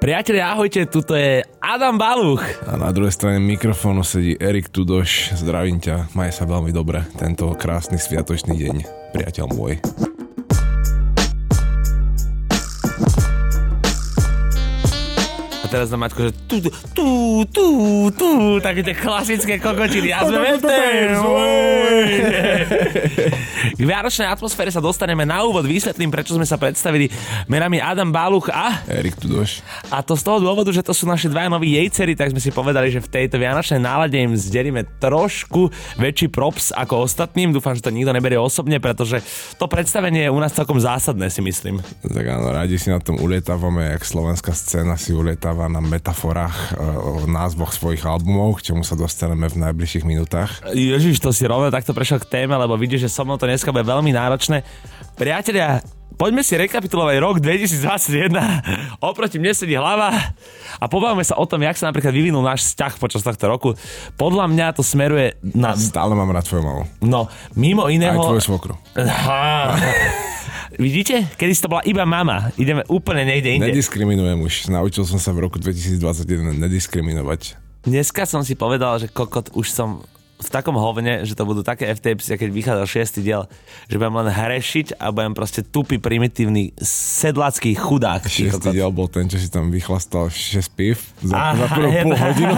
Priatelia, ahojte, tuto je Adam Baluch. A na druhej strane mikrofónu sedí Erik Tudoš. Zdravím ťa, maj sa veľmi dobre tento krásny sviatočný deň, priateľ môj. A teraz na Maťko, že také tie klasické kokotiny. A sme k vianočnej atmosfére sa dostaneme na úvod. Vysvetlím, prečo sme sa predstavili menami Adam Baluch a Erik Tudoš. A to z toho dôvodu, že to sú naše dvaja noví jejcery, tak sme si povedali, že v tejto vianočnej nálade im zdelíme trošku väčší props ako ostatným. Dúfam, že to nikto neberie osobne, pretože to predstavenie je u nás celkom zásadné, si myslím. Tak áno, rádi si na tom ulietávame, jak slovenská scéna si ulietava na metaforách o názvoch svojich albumov, k čomu sa dostaneme v najbližších minútach. Ježiš, to si rovno takto prešiel k téme, lebo vidíš, že so mnou to dneska bude veľmi náročné. Priatelia, poďme si rekapitulovať rok 2021. Oproti mne sedí hlava a pobavme sa o tom, jak sa napríklad vyvinul náš vzťah počas tohto roku. Podľa mňa to smeruje na... Stále mám rád tvoju mamu. No, mimo iného... Aj tvoju svokru. Vidíte? Kedy to bola iba mama. Ideme úplne niekde inde. Nediskriminujem už. Naučil som sa v roku 2021 nediskriminovať. Dneska som si povedal, že kokot už som... v takom hovne, že to budú také FTP, keď vychádzal 6. diel, že budem len hrešiť a budem proste tupý, primitívny, sedlácky chudák. 6. diel bol ten, čo si tam vychlastal 6 piv za prvú pol hodinu.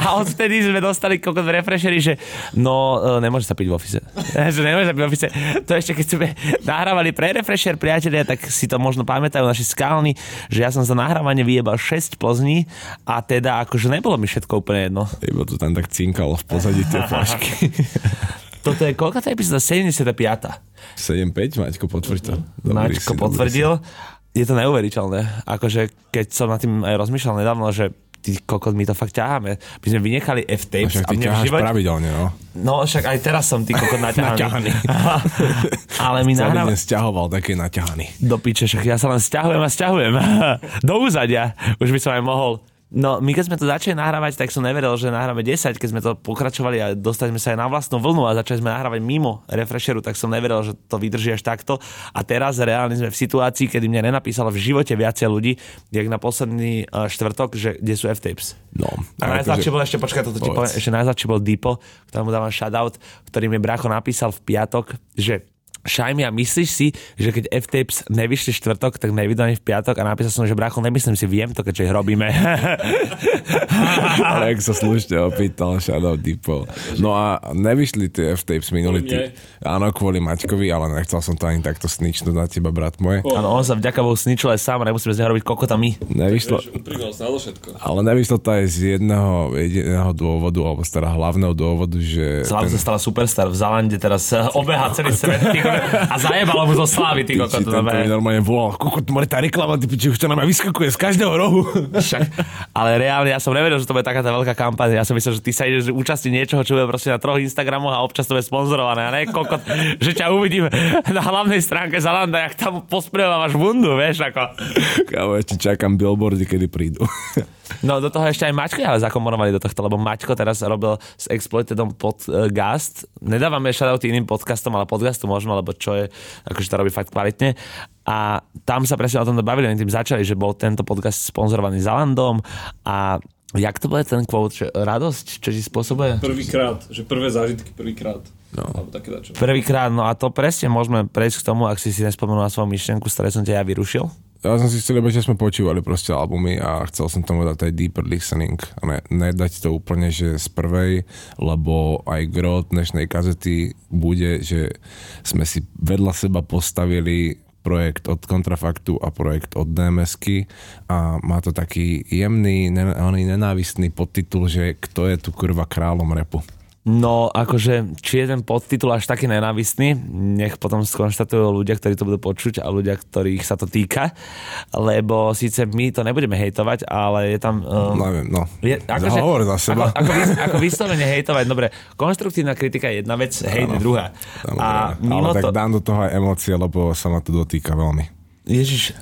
A odtedy sme dostali kokot v Refresheri, že no, nemôže sa piť v office. Že nemôže sa piť v office. To ešte, keď sme nahrávali pre Refresher, priatelia, tak si to možno pamätajú naši skalní, že ja som za nahrávanie vyjebal 6 plzní a teda akože nebolo mi všetko úplne jedno. Iba to tam tak cinkalo v pozadí. Toto je, koľká tá epizóda? 75. 75? Maťko potvrdil to. Maťko potvrdil. Je to neuveriteľné. Akože, keď som nad tým aj rozmýšľal nedávno, že ty kokot, my to fakt ťaháme. My sme vynechali F-tapes. A však ty ťaháš pravidelne, no? No, však aj teraz som ty kokot naťahaný. Ale my nahráme... Celý deň sťahoval, taký naťahaný. Do piče, však ja sa len sťahujem. Do úzadia. Už by som aj mohol... No, my keď sme to začali nahrávať, tak som neveril, že nahráme 10, keď sme to pokračovali a dostali sme sa aj na vlastnú vlnu a začali sme nahrávať mimo Refresheru, tak som neveril, že to vydrží až takto. A teraz reálne sme v situácii, kedy mňa nenapísalo v živote viacej ľudí, jak na posledný štvrtok, že kde sú F-tapes. No. A najzľahšie bol ešte, počkaj, toto ti poviem, ešte najzľahšie bol Dipo, ktorému dávam shoutout, ktorý mi brácho napísal v piatok, že Šajmi, a myslíš si, že keď F-tapes nevyšli štvrtok, tak nevyjdú ani v piatok? A napísal som, že brácho, nemyslím si, viem to, keďže ich robíme. Ale ak sa slušne opýtal, shoutout Dipo. No a nevyšli tie F-tapes minulý týždeň. Áno, kvôli Maťkovi, ale nechcel som to ani takto sničnúť na teba, brat môj. Áno, on sa vďaka Bohu sničil aj sám, nemusíme z neho robiť kokota my. Nevyšlo, ale nevyšlo to aj z jedného dôvodu, alebo z teda hlavného dôvodu, že... Sláva sa stala superstar v Zalande, teraz obeha celý svet. A zajebalo mu zo slávy, ty kokot. Tam to mi normálne volal, kokot, more tá reklama, ty piči, už to nám aj vyskakuje z každého rohu. Však, ale reálne, ja som nevedel, že to bude taká tá veľká kampaň. Ja som myslel, že ty sa ideš účastniť niečoho, čo bude proste na 3 Instagramoch a občas to bude sponzorované. A ne, kokot, že ťa uvidím na hlavnej stránke Zalanda, jak tam posprevávaš bundu, vieš, ako. Kámo, ešte čakám billboardy, kedy prídu. No, do toho ešte aj Maťko, ale zakomorovali do tohto, lebo Maťko teraz robil s Exploitedom podcast. Nedávame shoutouty iným podcastom, ale podcastu možno, lebo čo je, akože to robí fakt kvalitne. A tam sa presne o tomto bavili, oni tým začali, že bol tento podcast sponzorovaný Zalandom a jak to bude ten quote, radosť, čo ti spôsobuje? Prvýkrát, že prvé zážitky prvýkrát. No. Prvýkrát, no a to presne môžeme prejsť k tomu, ak si nespomenul na svoju myšlienku, z ktorej som ťa ja vyrušil. Ja som si chcel, že sme počúvali proste albumy a chcel som tomu dať aj deeper listening a nedať to úplne, že z prvej, lebo aj gro dnešnej kazety bude, že sme si vedľa seba postavili projekt od Kontrafaktu a projekt od DMS-ky a má to taký jemný, nenávistný podtitul, že kto je tu kurva kráľom rapu. No, akože, či je ten podtitul až taký nenávistný, nech potom skonštatujú ľudia, ktorí to budú počuť a ľudia, ktorých sa to týka, lebo síce my to nebudeme hejtovať, ale je tam... Hovor za seba. Ako vyslovene hejtovať, dobre, konštruktívna kritika je jedna vec, hejt je druhá. Tam, a mimo ale to... tak dám do toho aj emócie, lebo sa ma to dotýka veľmi. Ježiš.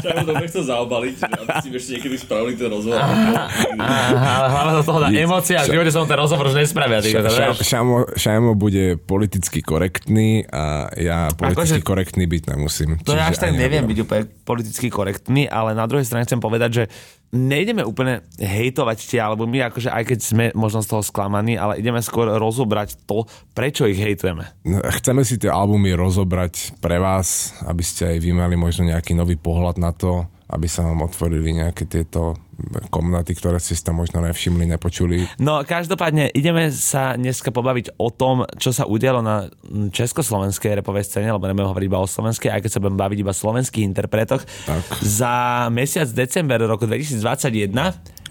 Čau, to nechcel zaobaliť, aby si ešte niekedy spravili ten rozhovor. Ale hlavne do toho dá emócia, ak vyhodí som ten rozhovor už nespravia. Šamo bude politicky korektný a ja politicky korektný byť nemusím. To ja až tak neviem byť úplne politicky korektný, ale na druhej strane chcem povedať, že nejdeme úplne hejtovať tie albumy, akože aj keď sme možno z toho sklamaní, ale ideme skôr rozobrať to, prečo ich hejtujeme. Chceme si tie albumy rozobrať pre vás, aby ste aj vy mali možno nejaký nový pohľad na to, aby sa vám otvorili nejaké tieto komnaty, ktoré si tam možno nevšimli, nepočuli. No, každopádne ideme sa dneska pobaviť o tom, čo sa udialo na československej repovej scéne, lebo nebudem hovoriť iba o slovenskej, aj keď sa budem baviť iba o slovenských interpretoch. Tak. Za mesiac december roku 2021.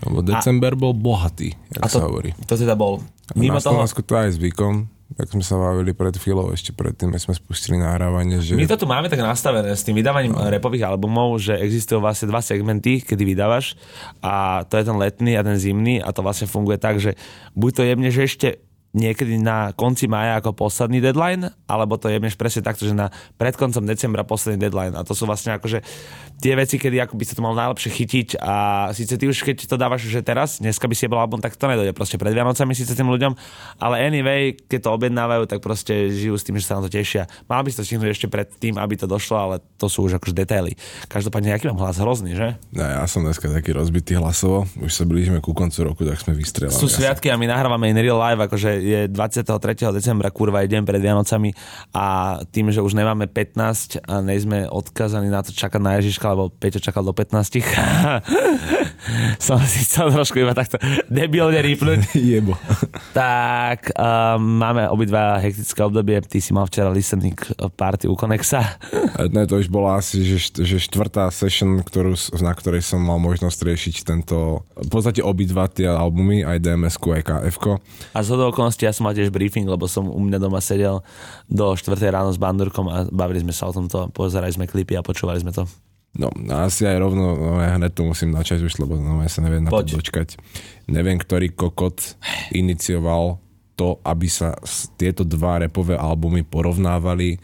Lebo december bol bohatý, jak sa hovorí. To teda bol. Mimo na Slovensku to aj zvykom. Tak sme sa bavili pred chvíľou, ešte predtým sme spustili nahrávanie, že... My to tu máme tak nastavené s tým vydávaním rapových albumov, že existujú vlastne dva segmenty, kedy vydávaš a to je ten letný a ten zimný a to vlastne funguje tak, že buď to jebneš ešte niekedy na konci mája ako posledný deadline, alebo to jebneš presne takto, že na predkoncom decembra posledný deadline. A to sú vlastne akože tie veci, kedy ako by sa to mal najlepšie chytiť a síce ty už keď to dávaš že teraz, dneska by si jebal album, tak to nedojde proste pred Vianocami síce tým ľuďom, ale anyway, keď to objednávajú, tak proste žijú s tým, že sa na to tešia. Mal by si to stihnúť ešte pred tým, aby to došlo, ale to sú už akože detaily. Každopádne, aký mám hlas hrozný, že? Ja som dneska taký rozbitý hlasovo, už sa blížime ku koncu roku, tak sme vystrelali. Sú sviatky a my nahrávame in real live, akože je 23. decembra, kurva, je deň pred Vianocami a tým, že už nemáme 15 a nejsme odkazaní na to čakať na Ježiška, lebo Peťo čakal do 15. Som si chcel trošku iba takto debilne rýpnuť. Jebo. Tak máme obidva hektické obdobie. Ty si mal včera listening party u Konexa. Ne, to už bola asi že štvrtá session, na ktorej som mal možnosť riešiť tento, v podstate obidva tie albumy, aj DMS-ku, aj KF-ko. A zhodou okolností ja som mal tiež briefing, lebo som u mňa doma sedel do 4. ráno s Bandurkom a bavili sme sa o tomto, pozerali sme klipy a počúvali sme to. No, asi aj rovno, ja hneď to musím načať už, lebo ja sa neviem na to dočkať. Neviem, ktorý kokot inicioval to, aby sa tieto dva rapové albumy porovnávali,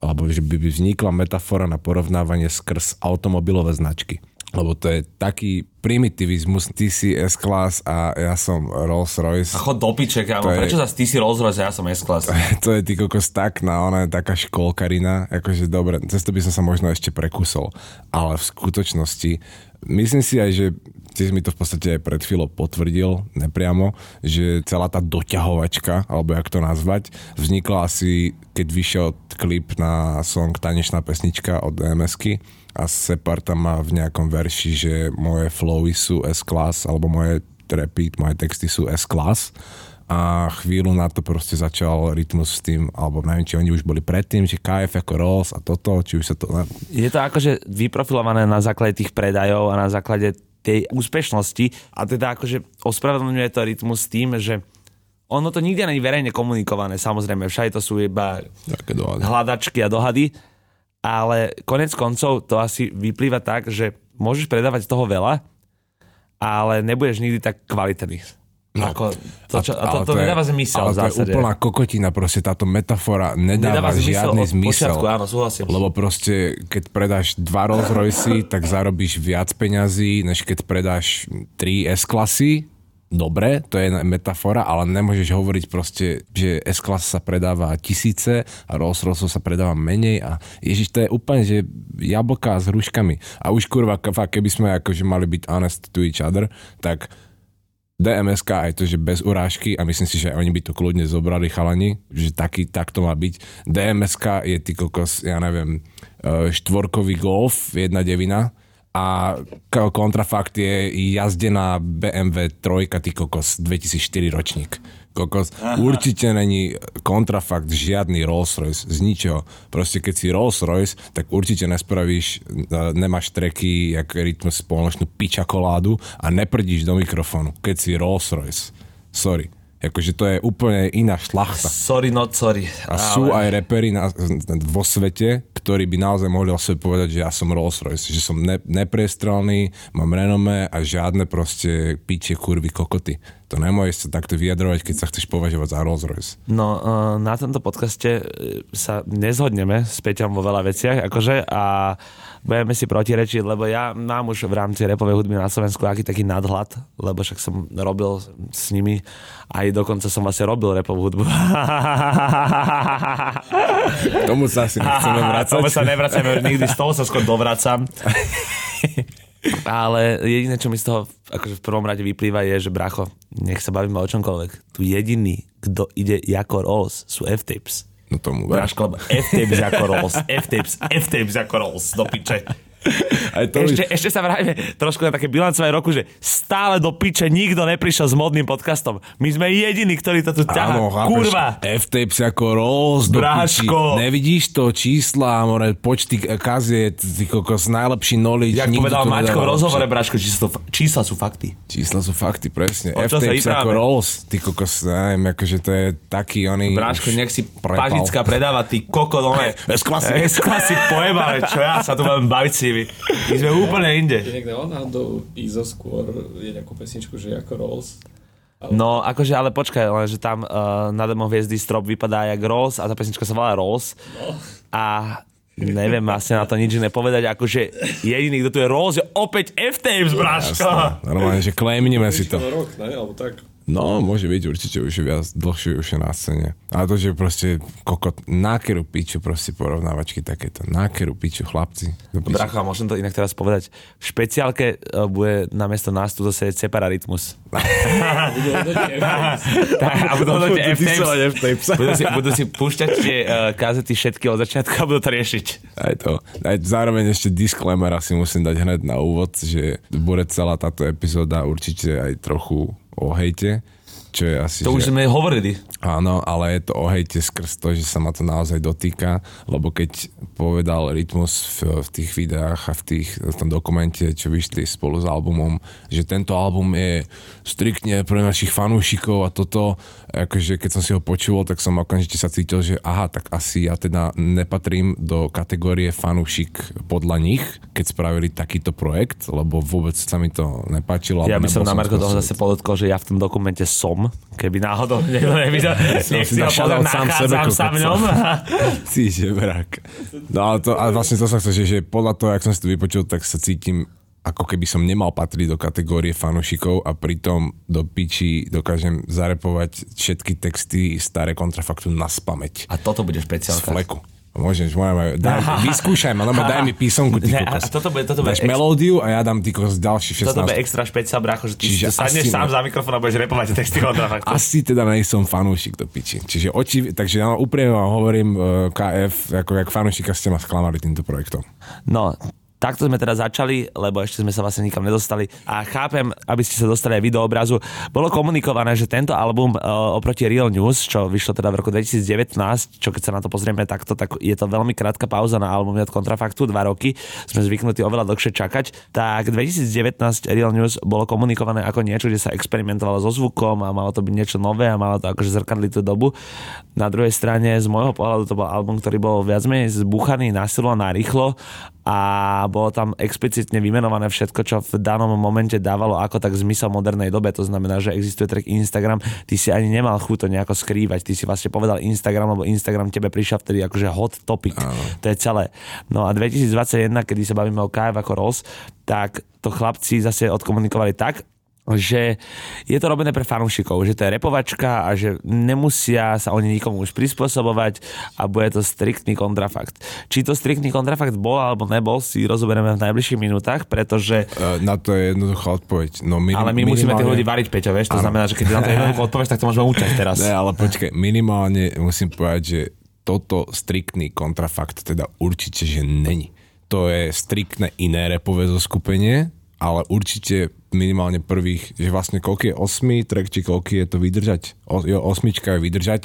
alebo že by vznikla metafora na porovnávanie skrz automobilové značky. Lebo to je taký primitivizmus, ty si S-Class a ja som Rolls-Royce. A chod do piče, kámo, prečo zase ty si Rolls-Royce a ja som S-Class? To je ty kokos tak, no, ona je taká školkarina, akože dobre, cez to by som sa možno ešte prekusol, ale v skutočnosti, myslím si aj, že ty si mi to v podstate aj pred chvíľou potvrdil, nepriamo, že celá tá doťahovačka, alebo jak to nazvať, vznikla asi, keď vyšiel klip na song Tanečná pesnička od DMS-ky a Separ tam má v nejakom verši, že moje flowy sú S-Class, alebo moje trepy, moje texty sú S-Class a chvíľu na to proste začal Rytmus s tým, alebo neviem, či oni už boli predtým, že KF ako Rolls a toto, či už sa to... Je to akože vyprofilované na základe tých predajov a na základe tej úspešnosti a teda akože ospravedlňuje to Rytmus s tým, že ono to nikde není verejne komunikované, samozrejme, všade to sú iba hľadačky a dohady, ale konec koncov to asi vyplýva tak, že môžeš predávať toho veľa, ale nebudeš nikdy tak kvalitný. No, ako to nedáva zmysel v zásade. Ale to je úplná kokotina, proste táto metafora nedáva žiadny zmysel. Počiatku, áno, súhlasím. Lebo proste, keď predáš 2 Rolls-Royce, tak zarobíš viac peňazí, než keď predáš 3 S-klasy. Dobre, to je metafora, ale nemôžeš hovoriť proste, že S-Class sa predáva 1000 a Rolls-Royce sa predáva menej a ježiš, to je úplne, že jablka s hruškami. A už kurva, keby sme akože mali byť honest to each other, tak DMS aj to, že bez urážky a myslím si, že oni by to kľudne zobrali chalani, že tak to má byť. DMS je ty kokos, ja neviem, štvorkový Golf, 1.9 a Kontrafakt je jazdená BMW 3, ty kokos, 2004 ročník. Kokos, určite není Kontrafakt žiadny Rolls-Royce, z ničoho. Proste keď si Rolls-Royce, tak určite nespravíš, nemáš tracky, jak Rytmus spoločnú pičakoládu a neprdíš do mikrofónu, keď si Rolls-Royce. Sorry. Akože to je úplne iná šlachta. Sorry, not sorry. A sú aj reperi vo svete, ktorí by naozaj mohli o sebe povedať, že ja som Rolls-Royce, že som nepriestrelný, mám renomé a žiadne proste pičie, kurvy, kokoty. To nemôžeš sa takto vyjadrovať, keď sa chceš považovať za Rolls Royce. No, na tomto podcaste sa nezhodneme s Peťom vo veľa veciach, akože, a budeme si protirečiť, lebo ja mám už v rámci rapovej hudby na Slovensku taký nadhľad, lebo však som robil s nimi, aj dokonca som vlastne robil rapovú hudbu. Tomu sa asi nechceme vracať. Tomu sa nevracame nikdy, z toho sa skôr dovracam. Ale jediné, čo mi z toho akože v prvom rade vyplýva, je, že bracho, nech sa bavíme o čomkoľvek. Tu jediný, kto ide ako Rolls, sú F-tapes. No tomu ver. Braško, F-tapes ako Rolls, F-tapes ako Rolls, do piče. Ešte sa vrajme trošku na také bilancové roku, že stále do piče nikto neprišiel s modným podcastom. My sme jediní, ktorí to tu ťahá. Kurva. F-tapes ako Rolls do piči. Nevidíš to čísla, more, počty kaziet, najlepší knowledge. Jak povedal Maťko v rozhovore, Braško, čísla sú fakty. Čísla sú fakty, presne. F-tapes ako Rolls, ty kokos, neviem, akože to je taký oný... Braško, nech si Pažická predáva, ty kokos, one. S klasik pojebáme, čo ja sa tu budem baviť si. My sme úplne inde. Čiže niekde náhodou Izo skôr je nejakú pesničku, že ako Rolls. Ale... No akože, ale počkaj, lenže tam na demo hviezdy strop vypadá jak Rolls a tá pesnička sa volá Rolls. No. A neviem vlastne na to nič nepovedať, akože jediný, kto tu je Rolls, je opäť F-Tapes, bráško. Jasné, normálne, že klejmneme si to. Rok, ne? Alebo tak... No, môže byť určite už viac, dlhšie už je na scéne. A to, že proste kokot, nákeru piču, proste porovnávačky takéto, nákeru piču, chlapci. Bracho, a môžem to inak teraz povedať. V špeciálke bude namiesto nás tu zase Separ a Rytmus. A budú hodnotiť F-tapes. Budú si púšťať tie kazety všetky od začiatka a budú to riešiť. Aj to. Aj zároveň ešte disclaimer asi musím dať hneď na úvod, že bude celá táto epizóda určite aj trochu o hejte, čo je asi... To už sme hovorili. Áno, ale je to o hejte skrz to, že sa ma to naozaj dotýka, lebo keď povedal Rytmus v tých videách a v tom dokumente, čo vyšli spolu s albumom, že tento album je striktne pre našich fanúšikov a toto, akože keď som si ho počul, tak som okamžite sa cítil, že aha, tak asi ja teda nepatrím do kategórie fanúšik podľa nich, keď spravili takýto projekt, lebo vôbec sa mi to nepáčilo. Ja by som na Marko toho zase podotkol, že ja v tom dokumente som, keby náhodou niekto nevidel, nech si ho potom nachádzam sa mňom. Cíže brak. No a vlastne to sa chcel, že podľa toho, jak som si to vypočul, tak sa cítim ako keby som nemal patriť do kategórie fanúšikov a pritom do piči dokážem zarepovať všetky texty staré Kontrafaktu na spameť. A toto bude špeciálka. Z fleku. Môžeš, vyskúšaj ma, daj mi písomku, ty kokos. Dáš melódiu a ja dám ty kokos ďalší 16. Toto bude extra špeciál, brácho, že ty sadneš sám za mikrofón a budeš repovať texty Kontrafaktu. Asi teda nejsom fanúšik do piči. Čiže oči, takže ja úprimne vám hovorím, KF, ako jak fanúšika ste ma sklamali týmto projektom. No, takto sme teda začali, lebo ešte sme sa vlastne nikam nedostali a chápem, aby ste sa dostali aj vy do obrazu. Bolo komunikované, že tento album oproti Real News, čo vyšlo teda v roku 2019, čo keď sa na to pozrieme takto, tak je to veľmi krátka pauza na albumy od Kontrafaktu, 2 roky, sme zvyknutí oveľa dlhšie čakať, tak 2019 Real News bolo komunikované ako niečo, kde sa experimentovalo so zvukom a malo to byť niečo nové a malo to akože zrkadliť tú dobu. Na druhej strane z môjho pohľadu to bol album, ktorý bol viac menej zbuchaný na silu a na rýchlo a bolo tam explicitne vymenované všetko, čo v danom momente dávalo ako tak zmysel modernej dobe. To znamená, že existuje track Instagram, ty si ani nemal chuť to nejako skrývať, ty si vlastne povedal Instagram, lebo Instagram tebe prišiel vtedy akože hot topic, to je celé. No a 2021, kedy sa bavíme o KF ako Rolls, tak to chlapci zase odkomunikovali tak, že je to robené pre fanúšikov, že to je repovačka a že nemusia sa oni nikomu už prispôsobovať a bude to striktný Kontrafakt. Či to striktný Kontrafakt bol alebo nebol, si rozoberieme v najbližších minútach, pretože... Na to je jednoduchá odpoveď. No ale my musíme tých ľudí variť, Peťo, vieš? To znamená, že keď na to jednoduchú odpoveď, tak to môžeme účať teraz. Ne, ale počkaj, minimálne musím povedať, že toto striktný Kontrafakt teda určite, že není. To je striktné iné repové zoskupenie, ale určite minimálne prvých, že vlastne koľký je 8 track, či koľký je to vydržať. Jo, 8 je vydržať.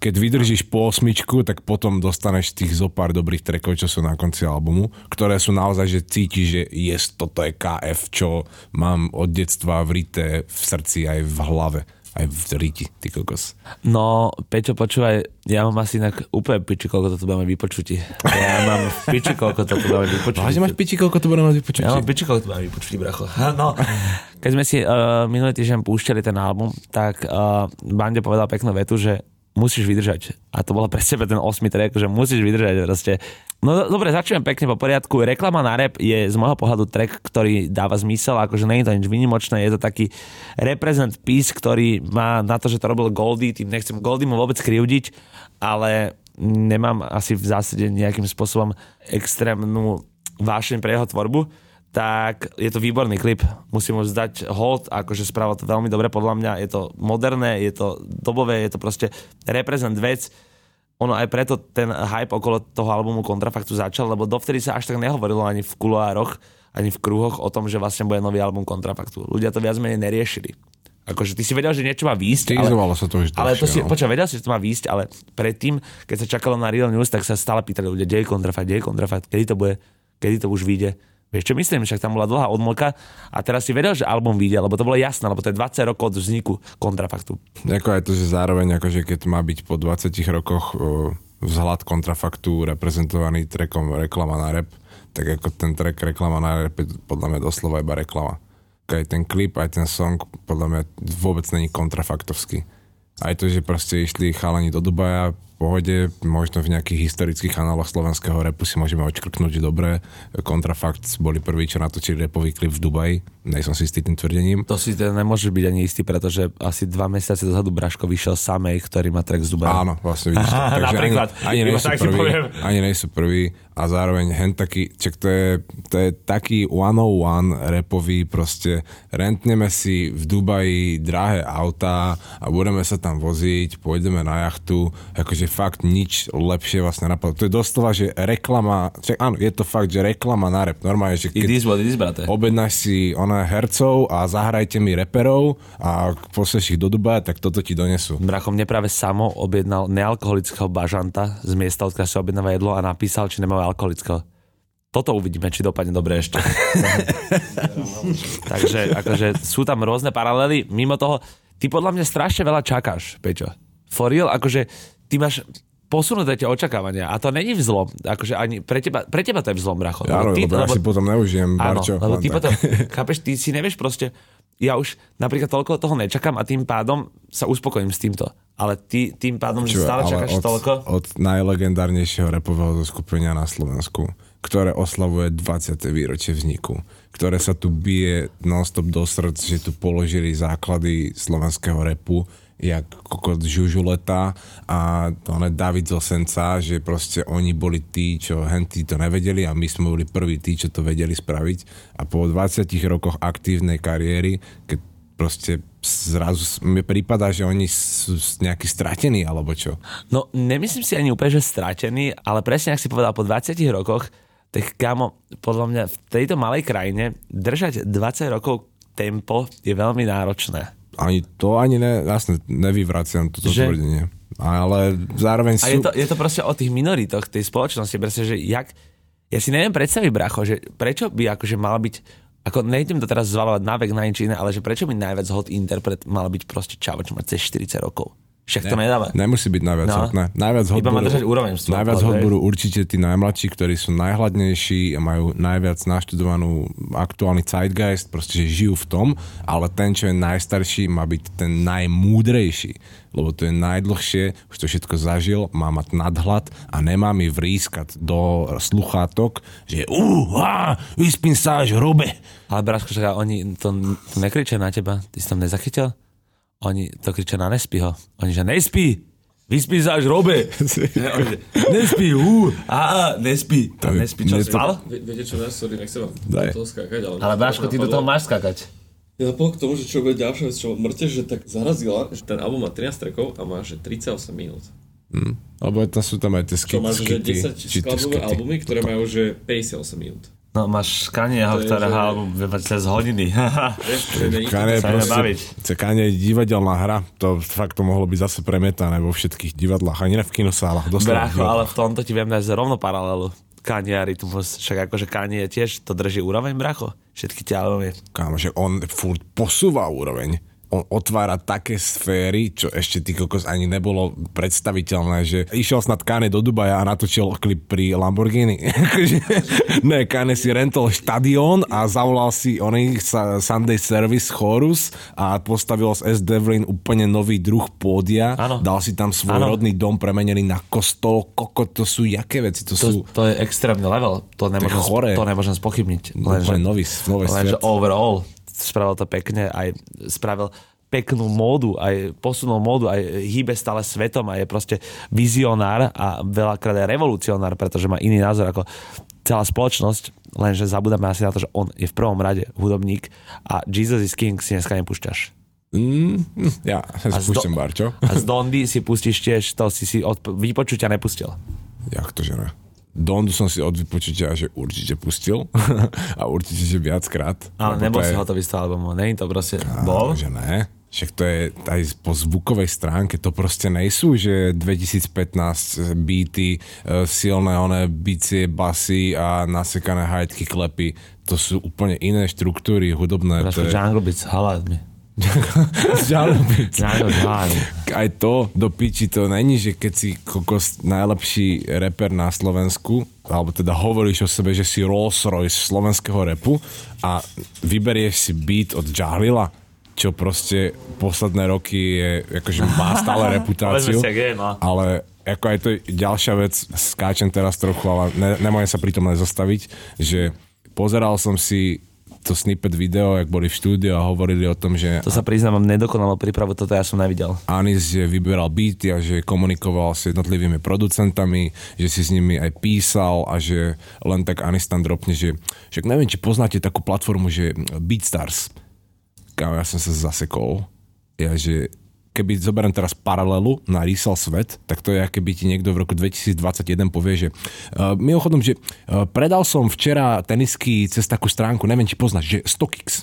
Keď vydržíš po 8, tak potom dostaneš tých zopár dobrých trackov, čo sú na konci albumu, ktoré sú naozaj, že cítiš, že toto je KF, čo mám od detstva vrité v srdci aj v hlave. Aj v Ríti, ty kokos. No, Peťo, počúvaj, ja mám asi inak úplne piči, koľko toto budeme vypočuti. Ja mám piči, koľko toto budeme vypočuti. Vážne máš piči, koľko to budeme vypočuti? Ja mám piči, koľko to budeme vypočuti, bracho. No, keď sme si minulý týždeň púšťali ten album, tak Bande povedal peknú vetu, že musíš vydržať. A to bolo pre sebe ten 8. track, že musíš vydržať proste. No dobre, začneme pekne po poriadku. Reklama na rap je z môjho pohľadu track, ktorý dáva zmysel, akože nie je to nič výnimočné, je to taký represent piece, ktorý má na to, že to robil Goldie, tým nechcem Goldiemu vôbec krivdiť, ale nemám asi v zásade nejakým spôsobom extrémnu vášeň pre jeho tvorbu, tak je to výborný klip. Musím mu vzdať hold, akože spravil to veľmi dobre podľa mňa, je to moderné, je to dobové, je to proste represent vec. Ono aj preto ten hype okolo toho albumu Kontrafaktu začal, lebo dovtedy sa až tak nehovorilo ani v kuloároch, ani v kruhoch o tom, že vlastne bude nový album Kontrafaktu. Ľudia to viac menej neriešili. Akože ty si vedel, že niečo má výjsť, vedel si, že to má výjsť, ale predtým, keď sa čakalo na Real News, tak sa stále pýtali ľudia, kde je Kontrafakt, kedy to bude, kedy to už vyjde. Vieš čo myslím, však tam bola dlhá odmlka a teraz si vedel, že album vyjde, lebo to bolo jasné, lebo to je 20 rokov od vzniku Kontrafaktu. Ako aj to, že zároveň akože keď má byť po 20 rokoch vzhľad Kontrafaktu reprezentovaný trackom Reklama na rap, tak ako ten track Reklama na rap je podľa mňa doslova iba reklama. Aj ten klip, aj ten song podľa mňa vôbec není kontrafaktovský. Aj to, že proste išli chalani do Dubaja, pohode, možno v nejakých historických análoch slovenského rapu si môžeme odškrknúť dobre. Kontrafakt boli prví, čo natočili rapový klip v Dubaji. Nejsom si istý tým tvrdením. To si teda nemôžeš byť ani istý, pretože asi 2 mesiace dozadu Braško vyšiel Samej, ktorý má track z Dubaja. Áno, vlastne vidíš. Napríklad. Ani nejsú prví. A zároveň hen taký, čak to je taký 101 rapový, proste rentneme si v Dubaji drahé autá a budeme sa tam voziť, pôjdeme na jachtu, akože fakt nič lepšie vlastne napadlo. To je doslova, že reklama, áno, je to fakt, že reklama na rap. Normálne, že keď objednáš si ona hercov a zahrajte mi reperov a posleš ich do Dubaja, tak toto ti donesú. Bracho, mne práve Samo objednal nealkoholického bažanta z miesta, odkiaľ sa objednáva jedlo a napísal, či nemajú alkoholického. Toto uvidíme, či dopadne dobre ešte. Takže akože sú tam rôzne paralely. Mimo toho, ty podľa mňa strašne veľa čakáš, Peťo. For real, akože ty máš posunuté tie očakávania a to není vzlom. Akože ani pre teba to je vzlom, bracho. Ja si potom neužijem, Barčo. Áno, lebo ty potom, chápeš, ty si nevieš proste, ja už napríklad toľko toho nečakám a tým pádom sa uspokojím s týmto. Ale ty tým pádom stále čakáš toľko. Od najlegendárnejšieho rapového zoskupenia na Slovensku, ktoré oslavuje 20. výročie vzniku, ktoré sa tu bije non-stop do srdc, že tu položili základy slovenského rapu, jak kokot Žužuleta a David Zosenca, že proste oni boli tí, čo hentí to nevedeli a my sme boli prví tí, čo to vedeli spraviť a po 20 rokoch aktívnej kariéry, keď proste zrazu mi prípada, že oni sú nejakí stratení, alebo čo? No, nemyslím si ani úplne, že stratení, ale presne, ak si povedal, po 20 rokoch, tak kámo, podľa mňa v tejto malej krajine držať 20 rokov tempo je veľmi náročné. Jasne, nevyvraciam toto tvrdenie. Ale zároveň sú... Je to proste o tých minoritoch tej spoločnosti, pretože ja si neviem predstaviť, bracho, že prečo by akože mala byť, ako nejdem to teraz zvalovať na vek, na nič iné, ale že prečo by najviac hot interpret mal byť proste čavo, čo má cez 40 rokov. Však to nedáva. Nemusí byť najviac hot, ne. Najviac hot budú určite tí najmladší, ktorí sú najhladnejší a majú najviac naštudovanú aktuálny zeitgeist, proste že žijú v tom, ale ten, čo je najstarší, má byť ten najmúdrejší, lebo to je najdlhšie, už to všetko zažil, má mať nadhľad a nemá mi vrískať do sluchátok, že vyspím sa až hrube. Ale bráško, že oni to nekričia na teba, ty si tam nezachytil? Oni to kričia na Nespího. Oni, že nespí, vyspí sa až robe. Nespí, nespí. To nespí, čo spal? Viete čo, sorry, nechcem vám do toho skákať. Ale Braško, ty do toho máš skákať. Ja napoľa k tomu, že čo bude ďalšia vec, čo mŕte, že tak zarazila, že ten album má 13 trackov a má, že 38 minút. Alebo sú tam aj tie skity. Čo máš, že 10 skladové albumy, ktoré majú, že 58 minút. No, máš Kanyeho, ktorého album cez hodiny. Kanye je divadelná hra. To fakt to mohlo byť zase premietané vo všetkých divadlách. Ani v kinosálach. Bracho, ale v tomto ti viem dať rovno paralelu. Kanye a Rytmus. Však akože Kanye tiež to drží úroveň, bracho. Všetky tie albumy. Kámo, že on furt posúva úroveň. on otvára také sféry, čo ešte ty kokos ani nebolo predstaviteľné, že išiel snad Kanye do Dubaja a natočil klip pri Lamborghini. Ne, Kanye si rentol štadión a zavolal si oný Sunday Service Chorus a postavil z S. Devlin úplne nový druh pódia. Ano. Dal si tam svoj rodný dom premenený na kostol. Koko, to sú jaké veci? To je extrémny level. To nemôžem spochybniť. Lenže overall spravil to pekne, aj spravil peknú módu, aj posunul módu, aj hýbe stále svetom a je proste vizionár a veľakrát aj revolucionár, pretože má iný názor ako celá spoločnosť, lenže zabudáme asi na to, že on je v prvom rade hudobník a Jesus is King si dneska nepúšťaš. Ja si púšťam barčo. A z Dondy si pustíš tiež, to si od vypočutia nepustil. Jak to, že ne? Dondu som si od vypočutia, že určite pustil a určite, že viackrát. Ale nebol si hotový z toho albumu, nie? To proste bol? Že ne. Však to je aj po zvukovej stránke, to proste nejsú, že 2015 beaty, silné one bicie, basy a nasekané hajtky, klepy. To sú úplne iné štruktúry hudobné. Prašku Jungle Beats, haládmi. Aj to do piči to není, že keď si kokos najlepší reper na Slovensku, alebo teda hovoríš o sebe, že si Rolls Royce slovenského repu a vyberieš si beat od Jahlila, čo proste posledné roky je, akože má stále reputáciu, ale ako aj to je ďalšia vec, skáčem teraz trochu, ale nemôžem sa pri tom nezastaviť, že pozeral som si to snippet video, jak boli v štúdiu a hovorili o tom, že... To sa priznám, mám nedokonalú prípravu, toto ja som nevidel. Anis, že vyberal beaty a že komunikoval s jednotlivými producentami, že si s nimi aj písal a že len tak Anis tam dropne, že však neviem, či poznáte takú platformu, že BeatStars. Kámo, ja som sa zasekol. Ja, že keby zoberiem teraz paralelu na rýsal svet, tak to je, keby ti niekto v roku 2021 povie, že mimochodom, že predal som včera tenisky cez takú stránku, neviem, či poznáš, že StockX.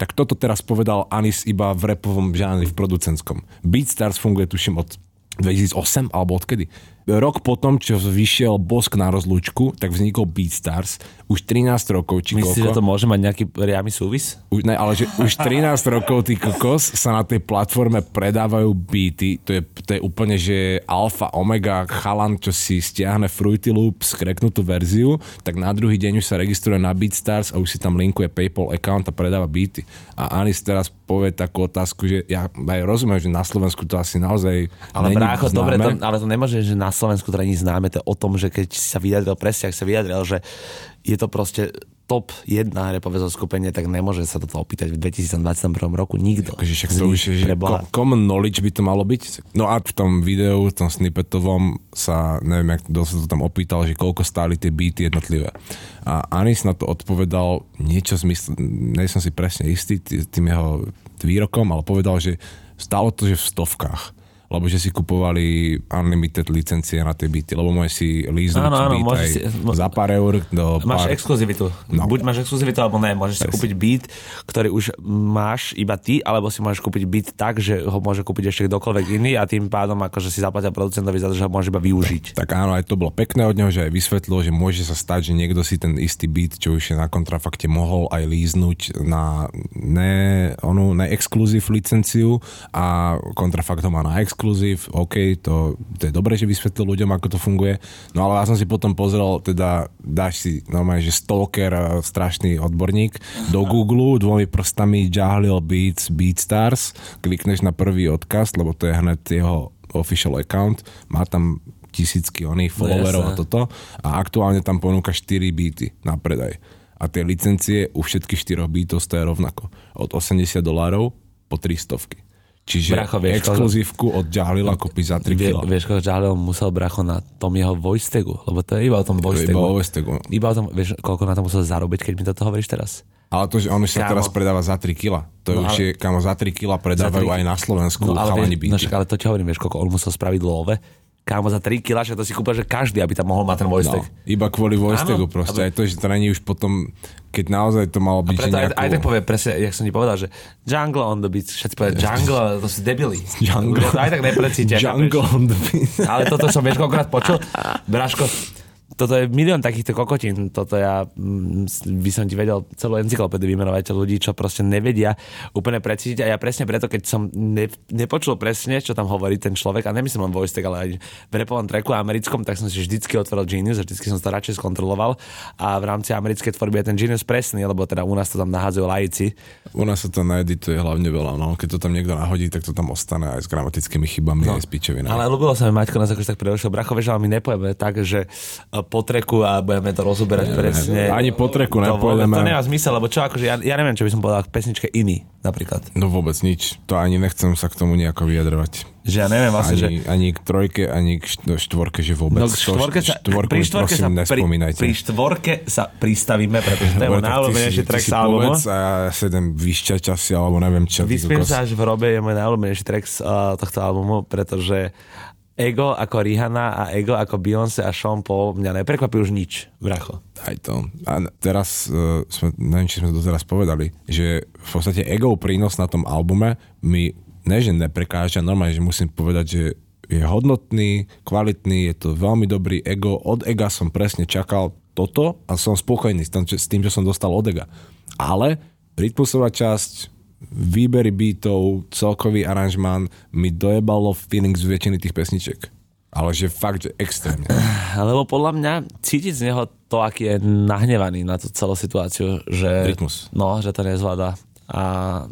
Tak toto teraz povedal Anis iba v rapovom žánri, v producentskom. BeatStars funguje, tuším, od 2008, alebo odkedy. Rok potom, čo vyšiel Bosk na rozlúčku, tak vznikol BeatStars. Už 13 rokov, či koľko. Myslíš, že to môže mať nejaký priamy súvis? Ne, ale že už 13 rokov, ty kokos, sa na tej platforme predávajú beaty. To je úplne, že alfa, omega, chalan, čo si stiahne Fruity Loop, skreknutú verziu, tak na druhý deň už sa registruje na BeatStars a už si tam linkuje PayPal account a predáva beaty. A Anis teraz povie takú otázku, že ja aj rozumiem, že na Slovensku to asi naozaj ale není brácho, dobre, to, ale to nemôže, že na Slovensku teda nie známe, to je o tom, že keď si sa vyjadril presne, ak sa vyjadril, že je to proste top 1 repové zoskupenie, tak nemôže sa toto opýtať v 2021 roku nikto. Takže však to už je, že common knowledge by to malo byť. No a v tom videu, v tom snippetovom sa, neviem, jak sa to tam opýtal, že koľko stáli tie beaty jednotlivé. A Anis na to odpovedal niečo zmysl, nie som si presne istý tým jeho výrokom, ale povedal, že stálo to, že v stovkách. Lebo že si kupovali unlimited licencie na tie byty, lebo môžeš si líznúť byt aj si, za pár eur. Máš exkluzivitu. No. Buď máš exkluzivitu, alebo ne. Môžeš si kúpiť byt, ktorý už máš iba ty, alebo si môžeš kúpiť byt tak, že ho môže kúpiť ešte kdokoľvek iný a tým pádom akože si zaplatia producentovi za to, že ho môže iba využiť. Tak áno, aj to bolo pekné od neho, že aj vysvetlilo, že môže sa stať, že niekto si ten istý byt, čo už je na kontrafakte, mohol aj líznúť na neexkluzív licenciu a kontrafakt ho má na exkluzív, OK, to je dobré, že vysvetlil ľuďom, ako to funguje. No ale ja som si potom pozrel, teda dáš si normálne, že stalker, strašný odborník, do Google, dvomi prstami Jahlil Beats, BeatStars, klikneš na prvý odkaz, lebo to je hned jeho official account, má tam tisícky oných followerov a toto a aktuálne tam ponúka 4 beaty na predaj. A tie licencie u všetkých 4 beatov stojí rovnako. Od $80 po 300. Čiže bracho, exkluzívku od Jahlila kúpiť za 3 kg. Vieš, koho Jahlil musel bracho na tom jeho voice tagu, lebo to je iba o tom voice tagu. Iba o tom, vieš, koľko na tom musel zarobiť, keď mi toto hovoríš teraz? Ale to, že on už sa teraz predáva za 3 kila. To no, už je, kamo, za 3 kila predávajú aj na Slovensku. No, ale, vieš, ale to ti hovorím, vieš, koľko on musel spraviť love. Kámo, za 3 kg, že to si kúpil, že každý, aby tam mohol mať ten voice tag. No, iba kvôli voice tagu proste. Aby... Aj to, že to není už potom, keď naozaj to malo byť, že nejakú... Aj tak povie, presne, jak som ti povedal, že Jungle on the beat, všetci povedia Jungle, to sú debili. Jungle. Ja to aj tak neprecítia. Jungle on the beat. Ale toto som vieš koľkokrát počul. Braško, toto je milión takýchto kokotín. Toto ja by som ti vedel celú encyklopédiu vymenovať ľudí, čo proste nevedia úplne precítiť. A ja presne preto, keď som nepočul presne, čo tam hovorí ten človek, a nemyslím len voice tag, ale aj v rapovom tracku americkom, tak som si vždycky otvoril Genius a vždycky som to radšej skontroloval. A v rámci americkej tvorby je ten Genius presný, lebo teda u nás to tam nahádzajú laici. U nás sa to naedituje hlavne veľa. No. Keď to tam niekto nahodí, tak to tam ostane aj s gramatickými chybami, no. Aj s pičevinami. Ale ľúbilo sa mi, Maťko nás akože tak prerušil. Bracho, vieš, ale my nepojeme tak, že po treku a budeme to rozoberať presne. Ani po treku nepôjdeme. To nemá zmysel, lebo čo, akože ja neviem, čo by som povedal k pesničke iný napríklad. No vôbec nič. To ani nechcem sa k tomu nejako vyjadrovať. Že ja neviem vlastne, že... Ani k trojke, ani k štvorke, že vôbec. No, pri štvorke sa pristavíme, pretože to je môj najľúbenejší track z albumu. A ja sa idem vyšťať asi, alebo neviem čo. Vyspím sa až v robe je môj najľúbenejší track z tohto albumu, pretože Ego ako Rihanna a Ego ako Beyoncé a Sean Paul mňa neprekvapí už nič, bracho. Aj to. A teraz, neviem, či sme to teraz povedali, že v podstate Ego prínos na tom albume mi neprekáža, normálne, že musím povedať, že je hodnotný, kvalitný, je to veľmi dobrý Ego. Od Ega som presne čakal toto a som spokojný s tým, čo som dostal od Ega. Ale prípusová časť, výbery beatov, celkový aranžmán mi dojebalo feeling z väčšiny tých pesniček. Ale že fakt, že extrémne. Lebo podľa mňa cítiť z neho to, aký je nahnevaný na tú celú situáciu, že, no, že to nezvláda. A